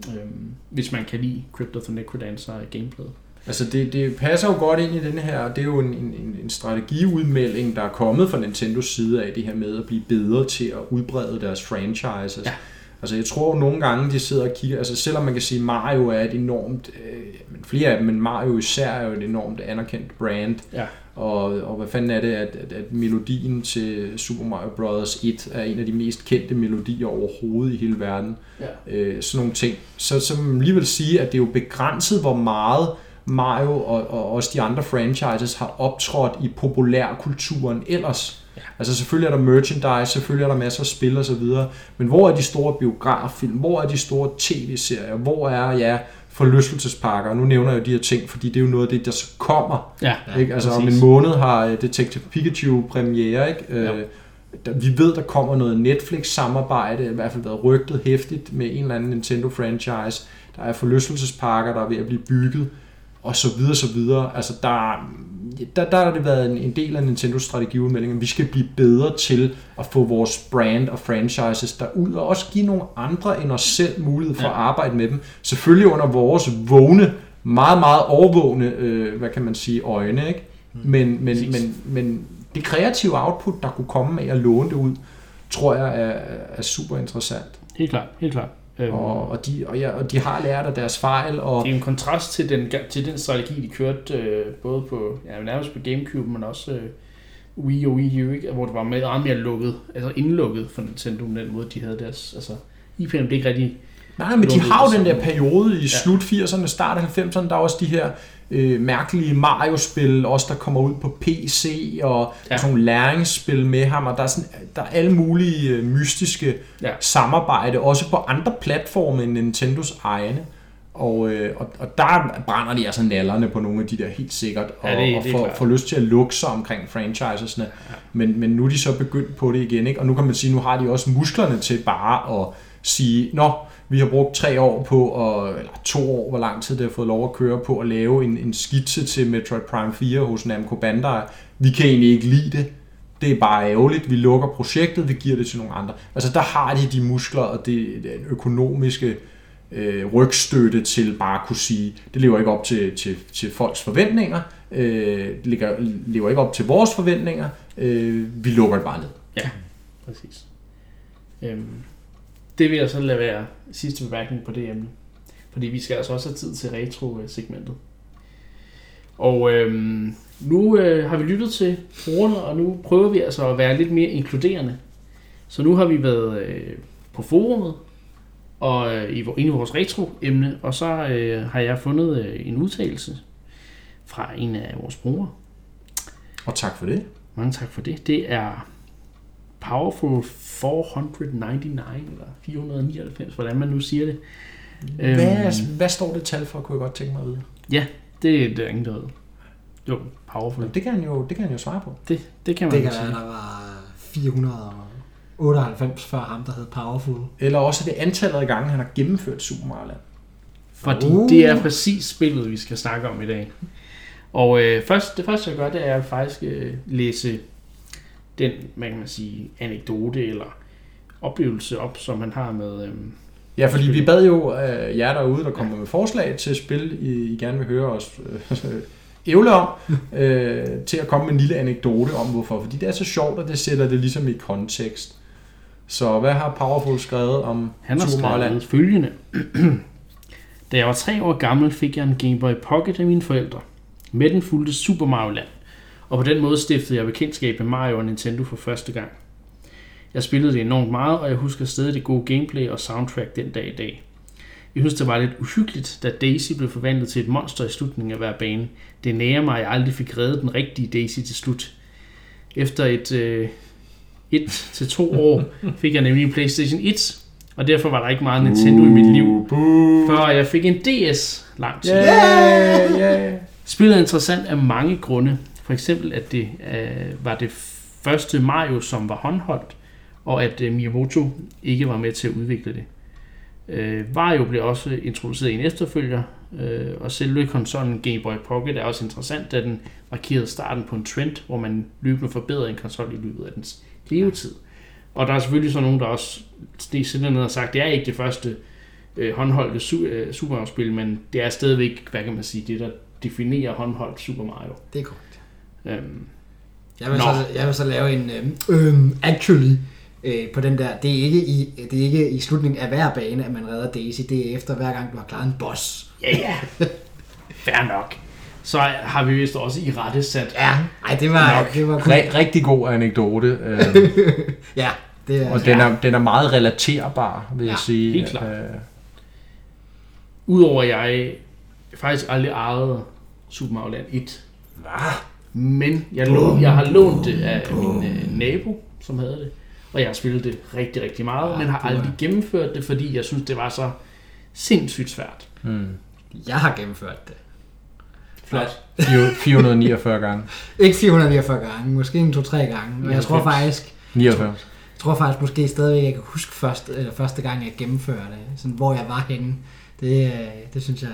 øhm, hvis man kan lide Crypt of the Necrodancer gameplayet. Altså det, det passer jo godt ind i den her, det er jo en, en, en strategiudmelding, der er kommet fra Nintendos side af det her med at blive bedre til at udbrede deres franchises. Ja. Altså jeg tror nogle gange, de sidder og kigger, altså selvom man kan sige, Mario er et enormt, øh, men flere af dem, men Mario især er jo et enormt anerkendt brand, ja. Og, og hvad fanden er det, at, at, at melodien til Super Mario Bros. et er en af de mest kendte melodier overhovedet i hele verden. Ja. Øh, sådan nogle ting. Så, så man lige vil sige, at det er jo begrænset, hvor meget Mario og, og også de andre franchises har optrådt i populærkulturen ellers. Ja. Altså selvfølgelig er der merchandise, selvfølgelig er der masser af spil og så videre, men hvor er de store biograffilm, hvor er de store tv-serier, hvor er, ja... forlystelsesparker, og nu nævner jeg jo de her ting, fordi det er jo noget af det, der så kommer. Ja, ja, ikke? Altså præcis. Om en måned har Detective Pikachu premiere, ikke? Ja. Øh, der, vi ved, der kommer noget Netflix-samarbejde, i hvert fald været rygtet hæftigt med en eller anden Nintendo-franchise, der er forlystelsesparker, der er ved at blive bygget, og så videre, så videre. Altså der, der, der har det været en, en del af Nintendos strategiudmeldingen, vi skal blive bedre til at få vores brand og franchises derud, og også give nogle andre end os selv mulighed for ja. at arbejde med dem. Selvfølgelig under vores vågne, meget, meget overvågne, øh, hvad kan man sige, øjne, ikke? Men, men, men, men det kreative output, der kunne komme af at låne det ud, tror jeg er, er super interessant. Helt klart, helt klart. Og, og, de, og, ja, og de har lært af deres fejl. Og det er en kontrast til den, til den strategi, de kørte øh, både på, ja, nærmest på Gamecube, men også øh, Wii og Wii U, ikke? Hvor det var meget mere lukket, altså indlukket for Nintendo med den måde, de havde deres... Altså, I P M blev ikke rigtig... Nej, men de har jo den der periode i ja. slut firserne, start halvfemserne, der er også de her øh, mærkelige Mario-spil, også der kommer ud på P C, og ja. sådan nogle læringsspil med ham, og der er, sådan, der er alle mulige øh, mystiske ja. samarbejde, også på andre platforme end Nintendos egne. Og, øh, og, og der brænder de altså nallerne på nogle af de der helt sikkert, og, ja, det, og får, får lyst til at lukke sig omkring franchiserne. Ja. Men, men nu er de så begyndt på det igen, ikke? Og nu kan man sige, nu har de også musklerne til bare at sige, nå, vi har brugt tre år på, og, eller to år, hvor lang tid det har fået lov at køre på, at lave en, en skitse til Metroid Prime fire hos Namco Bandai. Vi kan egentlig ikke lide det. Det er bare ærgerligt. Vi lukker projektet, vi giver det til nogle andre. Altså der har de de muskler og det, det økonomiske øh, rygstøtte til bare at kunne sige, det lever ikke op til, til, til folks forventninger, øh, det lever ikke op til vores forventninger, øh, vi lukker det bare ned. Ja, præcis. Øhm, det vil jeg så lade være sidste bemærkning på det emne, fordi vi skal altså også have tid til retro-segmentet. Og øhm, nu øh, har vi lyttet til brugerne, og nu prøver vi altså at være lidt mere inkluderende. Så nu har vi været øh, på forumet og øh, i, i vores retro-emne, og så øh, har jeg fundet øh, en udtalelse fra en af vores brugere. Og tak for det. Mange tak for det. Det er Powerful fire hundrede nioghalvfems, eller fire hundrede nioghalvfems, hvordan man nu siger det. Hvad, øhm, hvad står det tal for, kunne jeg godt tænke mig at vide? Ja, det, det er ingen, der ved. Jo, Powerful. Det kan han jo, det kan han jo svare på. Det, det kan man det jo sige. Det kan der var fire hundrede otteoghalvfems før ham, der hed Powerful. Eller også det antallet af gange, han har gennemført Super Mario Land. Fordi oh. det er præcis spillet, vi skal snakke om i dag. Og øh, først, det første, jeg gør, det er at faktisk øh, læse den, man kan sige, anekdote eller oplevelse op, som man har med... Øh, Ja, fordi vi bad jo øh, jer derude, der kommer ja. med forslag til spil, I, I gerne vil høre os øh, ævle om, øh, til at komme med en lille anekdote om hvorfor. Fordi det er så sjovt, og det sætter det ligesom i kontekst. Så hvad har Powerful skrevet om Super Mario Land? Han har skrevet følgende. Da jeg var tre år gammel, fik jeg en Game Boy Pocket af mine forældre. Med den fulgte Super Mario Land. Og på den måde stiftede jeg bekendtskab med Mario og Nintendo for første gang. Jeg spillede det enormt meget, og jeg husker stadig det gode gameplay og soundtrack den dag i dag. Jeg synes, det var lidt uhyggeligt, da Daisy blev forvandlet til et monster i slutningen af hver bane. Det nærer mig, at jeg aldrig fik reddet den rigtige Daisy til slut. Efter et øh, et til to år fik jeg nemlig en PlayStation et, og derfor var der ikke meget Nintendo i mit liv, før jeg fik en D S langt tid. Yeah, yeah. Spillet er interessant af mange grunde. For eksempel, at det øh, var det første Mario, som var håndholdt, og at Miyamoto ikke var med til at udvikle det. Øh, Wario blev også introduceret i en efterfølger, øh, og selve konsollen Game Boy Pocket er også interessant, da den markerede starten på en trend, hvor man løbende forbedrede en konsol i løbet af dens levetid. Og der er selvfølgelig så nogen, der også sidder ned og sagt, det er ikke det første øh, håndholdte su- øh, Super Mario-spil, men det er stadigvæk, hvad kan man sige, det der definerer håndholdt Super Mario. Det er korrekt. Øhm, jeg, vil så, jeg vil så lave en øhm, actually på den der, det er ikke i, det er ikke i slutningen af hver bane, at man redder Daisy. Det er efter hver gang, du har klaret en boss. Ja, yeah, ja. Fair nok. Så har vi vist også i rette sat. Ja, ej, det var, nok. Det var cool. R- rigtig god anekdote. Ja, det er. Og den er, den er meget relaterbar, vil ja, jeg sige. Helt klart. Øh... Udover jeg faktisk aldrig ejede Super Mario Land et. Hva? Men jeg, lå, jeg har lånt det af min øh, nabo, som havde det. Og jeg har spillet det rigtig, rigtig meget, ja, men har aldrig gennemført det, fordi jeg synes, det var så sindssygt svært. Mm. Jeg har gennemført det. Flot. fire hundrede niogfyrre gange. Ikke fire hundrede niogfyrre gange, måske en to-tre gange. Men jeg tror faktisk... niogfyrre. Jeg tror, jeg tror faktisk måske stadigvæk, jeg kan huske første, eller første gang, jeg gennemførte det. Sådan, hvor jeg var henne. Det, det synes jeg...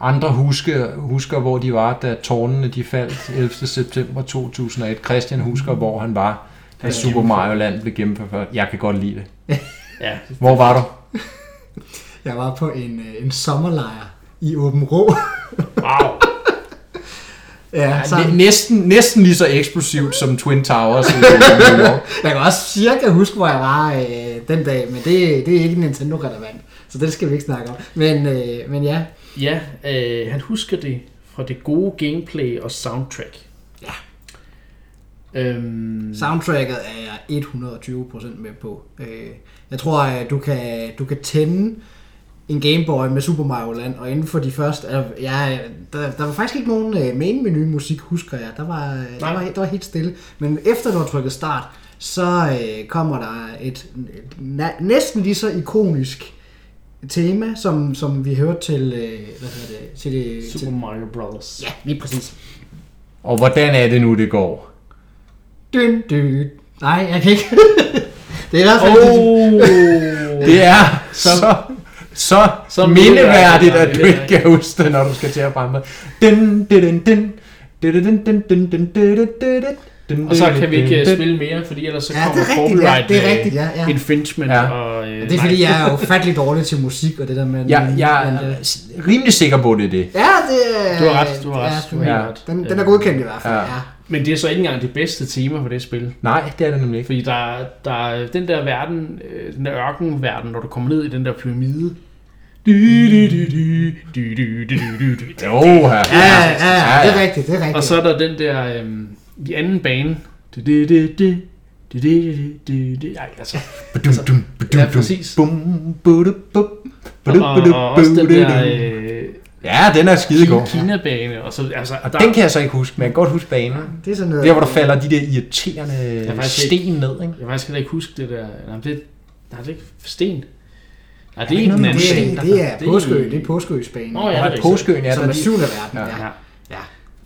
Andre husker, husker, hvor de var, da tårnene de faldt ellevte september to tusind og et. Christian husker, hvor han var. Da Super Mario Land blev gennemført. Jeg kan godt lide det. Ja. Hvor var du? Jeg var på en, en sommerlejr i Åben Rå. Wow. Ja, ja, så... næsten, næsten lige så eksplosivt som Twin Towers. Jeg kan også cirka huske, hvor jeg var øh, den dag, men det, det er ikke Nintendo-relevant, så det skal vi ikke snakke om. Men, øh, men ja. Ja, øh, han husker det fra det gode gameplay og soundtrack. Ja. Øhm... Soundtracket er jeg et hundrede og tyve procent med på. Jeg tror, at du kan, du kan tænde en Game Boy med Super Mario Land, og inden for de første... Ja, der, der var faktisk ikke nogen main menu musik, husker jeg. Der var, der, var, der var helt stille. Men efter du har trykket start, så kommer der et næsten lige så ikonisk tema, som, som vi hørte til, øh, hvad hedder det, til det, Super til, Mario Brothers. Ja, lige præcis. Og hvordan er det nu, det går? Dyn, dyn. Nej, jeg kan ikke. Det er i hvert fald... Oh, det er så, så, så, så mindeværdigt, at du ikke kan huske det, når du skal til at brænde. Dyn, dyn, dyn. Og så kan vi ikke spille mere, fordi ellers så kommer copyright infringement. Det er fordi, jeg er jo ufattelig dårlig til musik og det der med... Jeg er rimelig sikker på, det er det. Ja, det... Du har ret, du har ret. Den er godkendt i hvert fald, ja. Men det er så ikke engang det bedste tema for det spil. Nej, det er det nemlig ikke. Fordi der, der, den der verden, den der ørkenverden, når du kommer ned i den der pyramide. Jo, ja, ja, det er rigtigt, det er rigtigt. Og så er der den der, øhm, i anden bane. Ej, altså. Ja, præcis. Og også den der... Øh, Ja, den er skidegod. Kina-bane, og så altså og der... den kan jeg så ikke huske, men jeg kan godt huske banen. Det er sådan noget. Der hvor der falder de der irriterende sten ikke... ned, ikke? Jeg faktisk kan ikke huske det der. Nej, det nej, det er ikke sten. Nej, det er ikke en anden sten. Det, det er Påskeøen, det er Påskeøsbanen. Åh, oh, ja, det er Påskeøen, ja, som er syvende verden. Ja. Ja. Ja.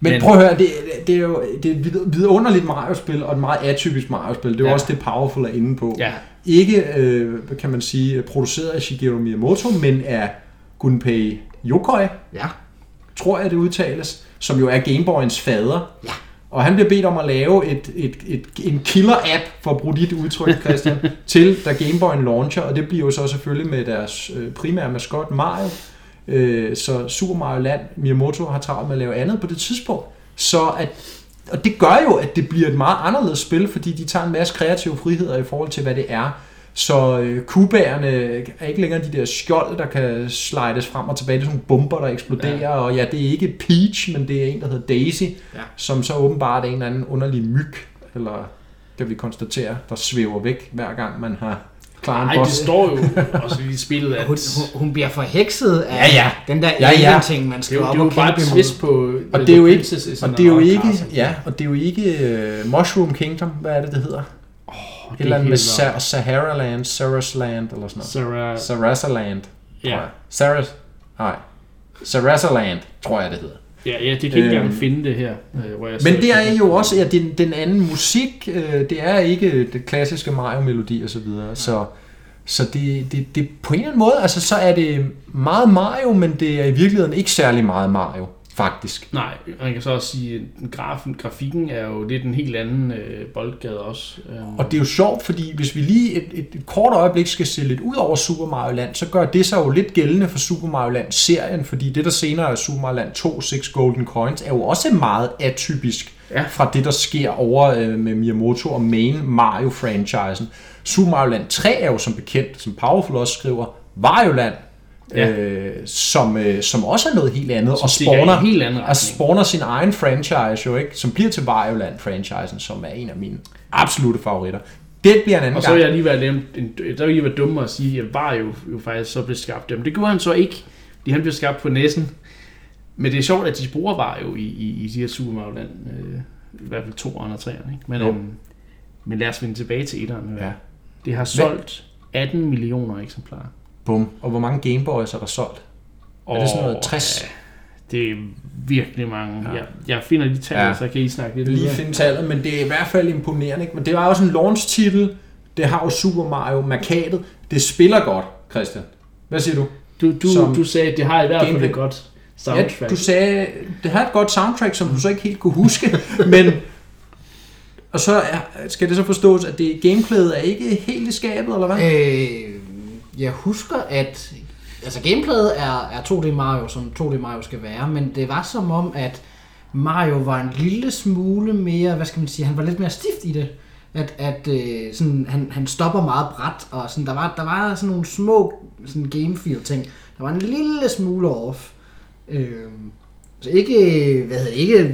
Men prøv at høre, det, det er jo det er et vidunderligt Mario-spil, og et meget atypisk Mario-spil. Det er jo ja. også det Powerful er inde på. Ja. Ikke, øh, kan man sige, produceret af Shigeru Miyamoto, men af Gunpei Yokoi, ja. tror jeg det udtales, som jo er Game Boy'ens fader. Ja. Og han bliver bedt om at lave et, et, et, en killer-app, for at bruge dit udtryk, Christian, til da Game Boy'en launcher, og det bliver jo så selvfølgelig med deres primære maskot Mario. Så Super Mario Land, Miyamoto har travlt med at lave andet på det tidspunkt. Så at, og det gør jo, at det bliver et meget anderledes spil, fordi de tager en masse kreative friheder i forhold til, hvad det er. Så øh, kubærerne er ikke længere de der skjold, der kan slides frem og tilbage. Det er sådan nogle bomber, der eksploderer. Ja. Og ja, det er ikke Peach, men det er en, der hedder Daisy, ja. som så åbenbart er en eller anden underlig myg, eller kan vi konstatere, der svæver væk, hver gang man har klaret en boss. Nej, det står jo også i spillet, at... Hun, hun bliver forhekset af ja, ja. den der ja, ja. ting, man skal jo, op og kæmpe imod. På, og det er jo ikke... Og det er jo ikke... Ja, og det er jo ikke... Mushroom Kingdom, hvad er det, det hedder? Eller med Sa- Sahara Land, Saras Land, eller sådan noget. Sarasa Land, tror yeah. jeg. Saras, nej. Sarasa Land, tror jeg, det hedder. Ja, ja, det kan ikke gerne finde det her. Hvor jeg men det er jo også ja, den, den anden musik. Øh, det er ikke det klassiske Mario-melodi og så videre. Så, så det, det, det på en eller anden måde, altså så er det meget Mario, men det er i virkeligheden ikke særlig meget Mario. Faktisk. Nej, man kan så også sige, at grafen, grafikken er jo lidt en helt anden øh, boldgade også. Øh. Og det er jo sjovt, fordi hvis vi lige et, et, et kort øjeblik skal se lidt ud over Super Mario Land, så gør det sig jo lidt gældende for Super Mario Land-serien, fordi det, der senere er Super Mario Land to, Six Golden Coins, er jo også meget atypisk ja. fra det, der sker over øh, med Miyamoto og main Mario-franchisen. Super Mario Land tre er jo som bekendt, som Powerful også skriver, Wario Land, Ja. Øh, som, øh, som også er noget helt andet og spawner, helt og spawner sin egen franchise jo, ikke? Som bliver til Wario Land franchisen, som er en af mine absolutte favoritter. Det bliver en anden og gang. Og så vil jeg lige være, nemt, en, der vil jeg være dumme at sige, at Wario jo faktisk så blev skabt. Jamen det gjorde han så ikke, fordi han blev skabt på næsen. Men det er sjovt, at de bruger Wario i, i, i de her Super Mario Land, øh, i hvert fald toeren og treeren. Men, ja. øhm, men lad os vende tilbage til etteren. Ja. Det har solgt atten millioner eksemplarer. Bum. Og hvor mange Game Boys er der solgt? Oh, er det sådan noget tres? Ja, det er virkelig mange. Ja. Jeg, jeg finder de tal, ja. så kan I snakke lidt. Lige finde tallet, men det er i hvert fald imponerende. Ikke? Men det var også en launch-titel. Det har jo Super Mario-markedet. Det spiller godt, Christian. Hvad siger du? Du, du, du sagde, det har i hvert fald et godt soundtrack. Ja, du sagde, det har et godt soundtrack, som du så ikke helt kunne huske. men... Og så er, skal det så forstås, at det gameplayet er ikke helt i skabet, eller hvad? Øh... Jeg husker, at altså gameplayet er, er to D Mario, som to D Mario skal være, men det var som om, at Mario var en lille smule mere, hvad skal man sige, han var lidt mere stift i det, at, at øh, sådan, han, han stopper meget brat, og sådan, der, var, der var sådan nogle små sådan gamefeel ting, der var en lille smule off. Øh, altså ikke, hvad hedder ikke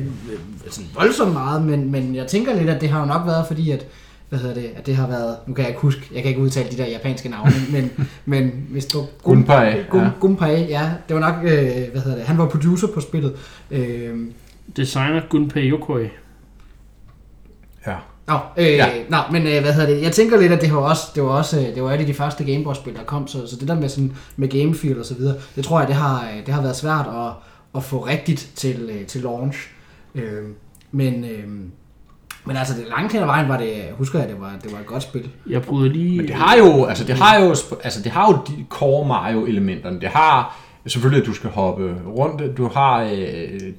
sådan voldsomt meget, men, men jeg tænker lidt, at det har jo nok været, fordi at hvad hedder det, at det har været, nu kan jeg ikke huske, jeg kan ikke udtale de der japanske navne, men, men hvis du, Gunpei, Gunpei, Gunpei, ja, det var nok, øh, hvad hedder det, han var producer på spillet. Øh, Designer Gunpei Yokoi. Ja. Nå, øh, ja. nej, men øh, hvad hedder det? Jeg tænker lidt, at det var også, det var også, det var alle de første Gameboy-spil, der kom, så, så det der med sådan med Game-feel og så videre, det tror jeg, det har, det har været svært at, at få rigtigt til, til launch. Øh, men øh, men altså det langt hen ad vejen var det, husker jeg, det var det var et godt spil. Jeg prøvede lige. Men det har jo, altså det har jo, altså det har jo de core Mario-elementerne. Det har selvfølgelig, at du skal hoppe rundt. Du har øh,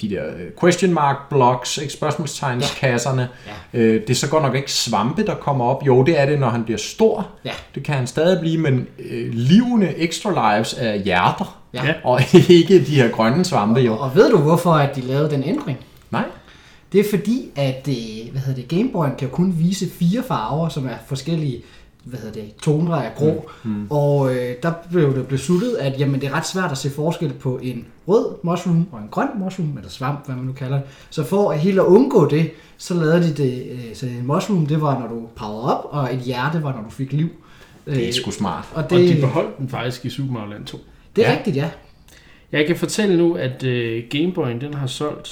de der question mark blocks, ikke? Spørgsmålstegnskasserne. Ja. Øh, det er så godt nok ikke svampe, der kommer op. Jo, det er det, når han bliver stor. Ja. Det kan han stadig blive, men øh, livende extra lives er hjerter. Ja. Og ikke de her grønne svampe, jo. Og, og ved du, hvorfor at de lavede den ændring? Nej. Det er fordi, at øh, hvad hedder det, Game Boy'en kan kun vise fire farver, som er forskellige, hvad hedder det, toner af grå, mm, mm. og øh, der blev det besluttet, at jamen, det er ret svært at se forskel på en rød mushroom og en grøn mushroom, eller svamp, hvad man nu kalder det. Så for at helt at undgå det, så lavede de det, øh, så en mushroom, det var, når du powerede op, og et hjerte var, når du fik liv. Det er sgu smart. Og, det, og de beholdt den faktisk i Super Mario Land to. Det er ja. rigtigt, ja. Jeg kan fortælle nu, at øh, Game Boy'en, den har solgt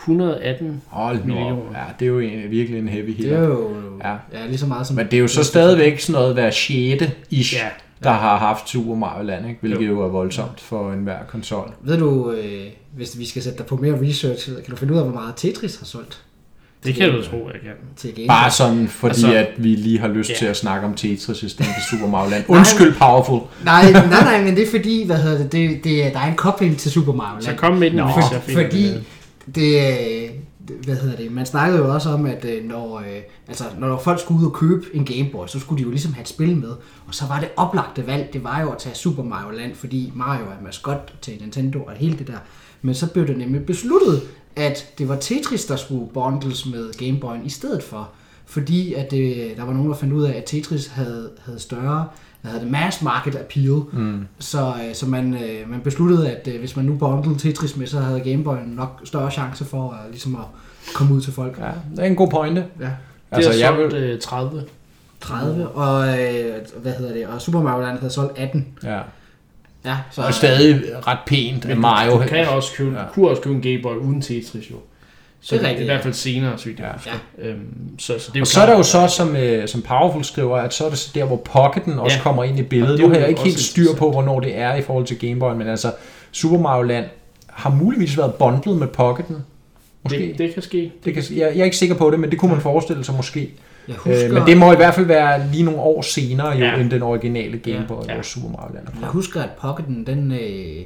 et hundrede og atten Hold millioner. Op. Ja, det er jo en, virkelig en heavy hitter. Det er jo ja. Ja, lige så meget som... Men det er jo så stadigvæk sådan noget hver sjette-ish, ja, ja. der har haft Super Mario Land, ikke? Hvilket jo. jo er voldsomt for enhver konsol. Ved du, øh, hvis vi skal sætte dig på mere research, kan du finde ud af, hvor meget Tetris har solgt? Det kan du tro, jeg kan. Bare sådan, fordi altså, at vi lige har lyst ja. til at snakke om Tetris i stedet for Super Mario Land. Undskyld, Powerful. nej, nej, nej, men det er fordi, hvad hedder det, det, det der er en kobling til Super Mario Land. Så kom med den. Nå, for, fordi... Det, hvad hedder det, man snakkede jo også om, at når, altså, når folk skulle ud og købe en Game Boy, så skulle de jo ligesom have et spil med. Og så var det oplagte valg, det var jo at tage Super Mario Land, fordi Mario er maskot til Nintendo og hele det der. Men så blev det nemlig besluttet, at det var Tetris, der skulle bundles med Game Boy'en i stedet for. Fordi at det, der var nogen, der fandt ud af, at Tetris havde, havde større... der hedder det mass market appeal, mm. så, så man, man besluttede, at hvis man nu bundlede Tetris med, så havde Game Boy'en nok større chance for at, ligesom at komme ud til folk. Ja, det er en god pointe. Ja. Det altså, har solgt vil... tredive. tredive, og, hvad hedder det, og Super Mario Land havde solgt atten. Ja. Ja, så, og stadig ret pænt med Mario. Du kan også købe, ja. kunne også købe en Game Boy uden Tetris, jo. Så det er rigtigt, i hvert fald senere, synes jeg. Ja. Øhm, så, så det er og så er der jo så, som, øh, som Powerful skriver, at så er det der, hvor pocketen også ja. kommer ind i billedet. Nu har jeg ikke helt styr på, hvornår det er i forhold til Game Boy, men altså Super Mario Land har muligvis været bundlet med pocketen. Måske. Det, det kan ske. Det det kan, ske. Jeg, jeg er ikke sikker på det, men det kunne man forestille sig måske. Husker, øh, men det må i hvert fald være lige nogle år senere, jo, ja. end den originale Game Boy ja. Ja. og Super Mario Land. Jeg husker, at pocketen, den... Øh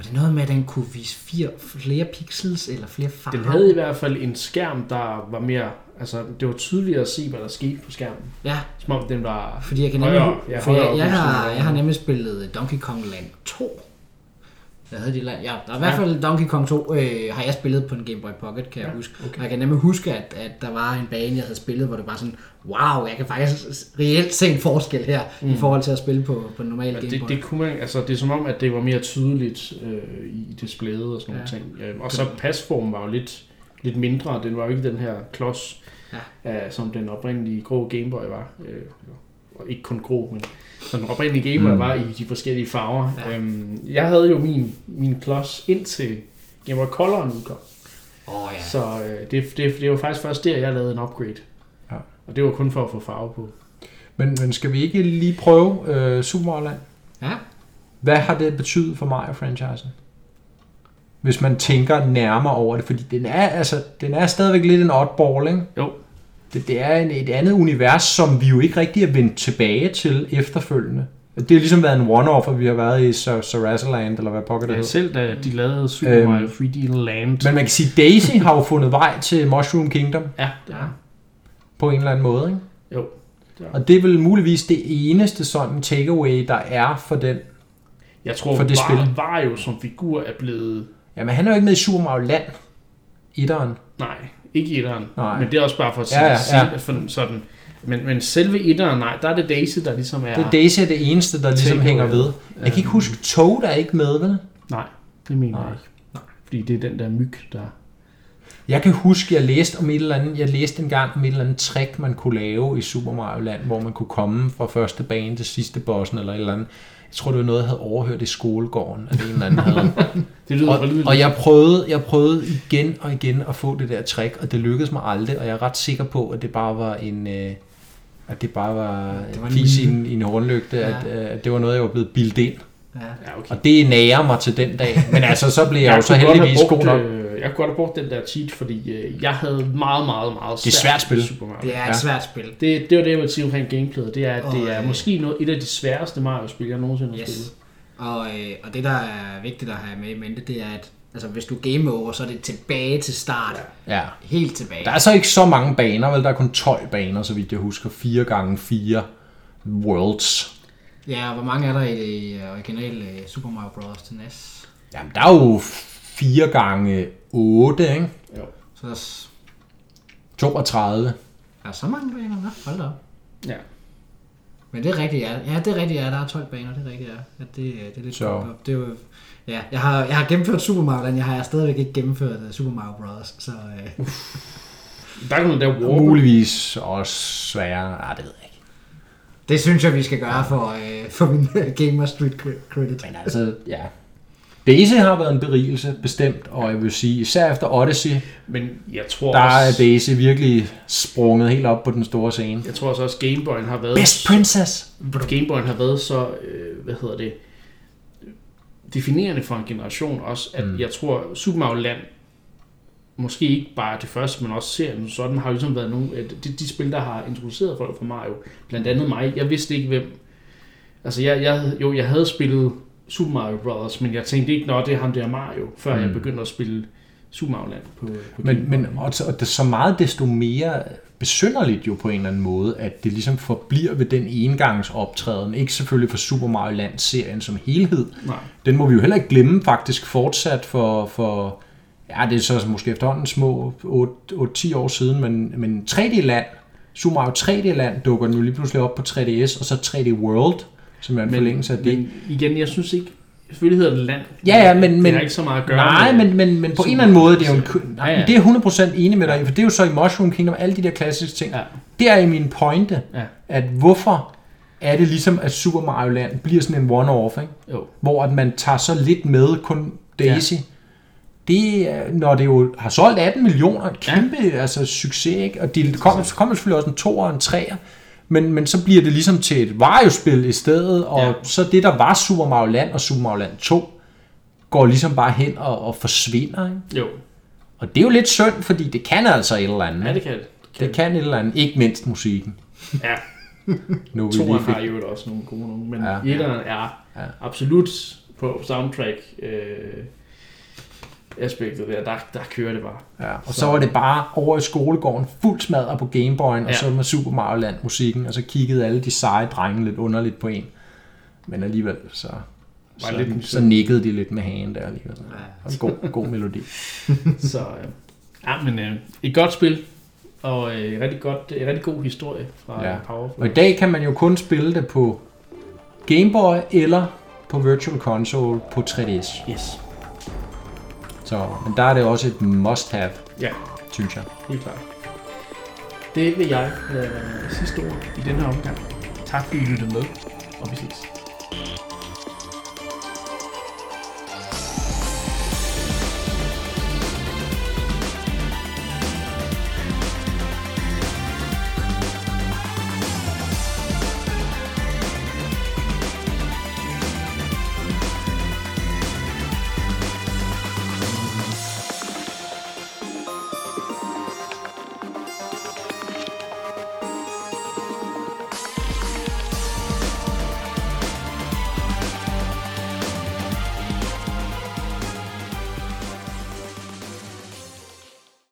var det noget med, at den kunne vise fire, flere pixels eller flere farver? Den havde i hvert fald en skærm, der var mere... Altså, det var tydeligere at se, hvad der skete på skærmen. Ja. Som om den var... Fordi jeg kan nemlig... Højere, ja, højere jeg, jeg, har, jeg har nemlig spillet Donkey Kong Land to. Hvad havde de? Ja, der er i hvert fald Donkey Kong to, øh, har jeg spillet på en Game Boy Pocket, kan ja, jeg huske. Okay. Og jeg kan nemlig huske, at, at der var en bane, jeg havde spillet, hvor det var sådan, wow, jeg kan faktisk reelt se en forskel her, mm. i forhold til at spille på, på den normale ja, Game Boy. Det, det, kunne man, altså, det er som om, at det var mere tydeligt øh, i displayet og sådan ja. nogle ting. Og så pasformen var jo lidt, lidt mindre, den var jo ikke den her klods, ja. øh, som den oprindelige grå Game Boy var. Øh, ikke kun grå, men sådan oprindelige Game Boy mm. var i de forskellige farver. Ja. Øhm, jeg havde jo min, min klods indtil Game Boy Color nu kom. Åh oh, ja. Så øh, det, det, det var faktisk først der, jeg lavede en upgrade. Ja. Og det var kun for at få farve på. Men, men skal vi ikke lige prøve øh, Super Mario Land? Ja. Hvad har det betydet for Mario-franchisen? Hvis man tænker nærmere over det, fordi den er, altså, den er stadigvæk lidt en oddball, ikke? Jo. Det, det er en, et andet univers, som vi jo ikke rigtig er vendt tilbage til efterfølgende. Det har ligesom været en one-off, og vi har været i Sarasaland, eller hvad pokker det ja, hedder. Selv da de lavede Super Mario øhm, tre D Land. Men man kan sige, Daisy har jo fundet vej til Mushroom Kingdom. Ja, det har. På en eller anden måde, ikke? Jo. Det og det er vel muligvis det eneste sådan takeaway, der er for den. Jeg tror, for det var, spil. var jo som figur er blevet... Jamen han er jo ikke med i Super Mario Land. Etteren. Nej. Ikke etteren, men det er også bare for at sige ja, ja, ja. for sådan. Men, men selve etteren, nej, der er det Daisy, der ligesom er... Det er Daisy er det eneste, der ligesom tænker, hænger ved. Jeg kan ikke huske, Toad er ikke med, vel? Nej, det mener nej. jeg ikke. Nej. Fordi det er den der myg, der... Jeg kan huske, jeg læste om et eller andet, jeg læste engang om et eller andet trick, man kunne lave i Super Mario Land, hvor man kunne komme fra første bane til sidste bossen eller et eller andet. Jeg tror, det var noget, jeg havde overhørt i skolegården, at en eller anden havde. Det lyder og, og jeg prøvede, jeg prøvede igen og igen at få det der trick, og det lykkedes mig aldrig, og jeg er ret sikker på, at det bare var en... Øh, at det bare var, det var en fis i en, en hornlygte, ja. at, at det var noget, jeg var blevet bildt ind. Ja. Ja, okay. Og det nærer mig til den dag. Men altså, så blev jeg, jeg jo så heldigvis god nok. Øh, jeg kunne godt have brugt den der cheat, fordi øh, jeg havde meget, meget, meget svært. Det er svært spil. Super Mario. Det er et ja. svært spil. Det, det var det, jeg ville sige omkring gameplayet. Det er, at og, det er øh, måske noget, et af de sværeste Mario-spil, jeg nogensinde yes. har spillet. Og, øh, og det, der er vigtigt at have med i mente, det er, at altså, hvis du game over, så er det tilbage til start. Ja. Helt tilbage. Der er så ikke så mange baner, vel? Der er kun tolv baner, så vidt jeg husker. fire gange fire worlds. Ja, hvor mange er der i det originale Super Mario Bros. Til N E S? Jamen, der er jo fire gange otte, ikke? Jo. Så toogtredive. Der er så mange baner, hva'? Hold da op. Ja. Men det er rigtigt, ja. Ja, det er rigtigt, ja. Der er tolv baner, det er rigtigt, ja. Ja det, det er lidt så. Det er jo... Ja, jeg har, jeg har gennemført Super Mario Land, jeg har stadigvæk ikke gennemført Super Mario Bros. Så, øh. Der kan man lave muligvis også sværere. Nej, det ved jeg ikke. Det synes jeg, vi skal gøre for, øh, for min Gamer Street credit. Men altså, ja. Daisy har været en berigelse, bestemt, og jeg vil sige, især efter Odyssey, men jeg tror der også, er Daisy virkelig sprunget helt op på den store scene. Jeg tror også, at Game Boy'en har været... Best Princess! Game Boy'en har været så, øh, hvad hedder det... definerende for en generation også, at mm. jeg tror, Super Mario Land, måske ikke bare det første, men også serien, sådan har ligesom været nogle, at de, de spil, der har introduceret folk for Mario, blandt andet mig, jeg vidste ikke hvem, altså jeg, jeg, jo, jeg havde spillet Super Mario Brothers, men jeg tænkte ikke, nå, det er ham der Mario, før mm. jeg begyndte at spille Super Mario Land på, på Men, men og så meget desto mere besynderligt jo på en eller anden måde, at det ligesom forbliver ved den engangsoptræden. Ikke selvfølgelig for Super Mario Land-serien som helhed. Nej. Den må vi jo heller ikke glemme faktisk fortsat for, for ja, det er så måske efterhånden små otte ti år siden, men, men tre D Land, Super Mario tre D Land dukker nu lige pludselig op på tre D S, og så tre D World, som er en men, forlængelse af det. Men igen, jeg synes ikke, selvfølgelig hedder det land. Ja, ja, men, men det har ikke så meget at gøre. Nej, men, men, men på en eller anden måde, det er jo en, nej, ja. Det er hundrede procent enig med dig, for det er jo så i Mushroom Kingdom, alle de der klassiske ting. Ja. Det er i min pointe, ja. At hvorfor er det ligesom, at Super Mario Land bliver sådan en one-off, ikke? Jo. Hvor at man tager så lidt med, kun Daisy. Ja. Det, når det jo har solgt atten millioner, et kæmpe ja. altså, succes, ikke? Og det kommer kom selvfølgelig også en toer og en treer. Men, men så bliver det ligesom til et Wario-spil i stedet, og ja. så det, der var Super Mario Land og Super Mario Land to, går ligesom bare hen og, og forsvinder. Ikke? Jo. Og det er jo lidt synd, fordi det kan altså et eller andet. Ja, det kan det. Kan det, det kan et eller andet. Ikke mindst musikken. Ja. Toren har jo også nogle gode nogle, men ja. etteren er ja. absolut på soundtrack øh, aspektet der, der, der kører det bare. Ja, og så. så var det bare over i skolegården fuldt smadret på Gameboyen, ja. og så med Super Mario Land musikken, og så kiggede alle de seje drenge lidt underligt på en. Men alligevel, så, så, lidt, så nikkede de lidt med hagen der alligevel. Ja. Og en god, god melodi. Så øh, ja, men øh, et godt spil, og øh, rigtig godt, en rigtig god historie fra ja. Powerplay. Og i dag kan man jo kun spille det på Gameboy eller på Virtual Console på tre D S. Yes. Så, men der er det også et must-have, ja. synes jeg. Helt klart. Det vil jeg lade sidste ord i denne omgang. Tak fordi I lyttede med, og vi ses.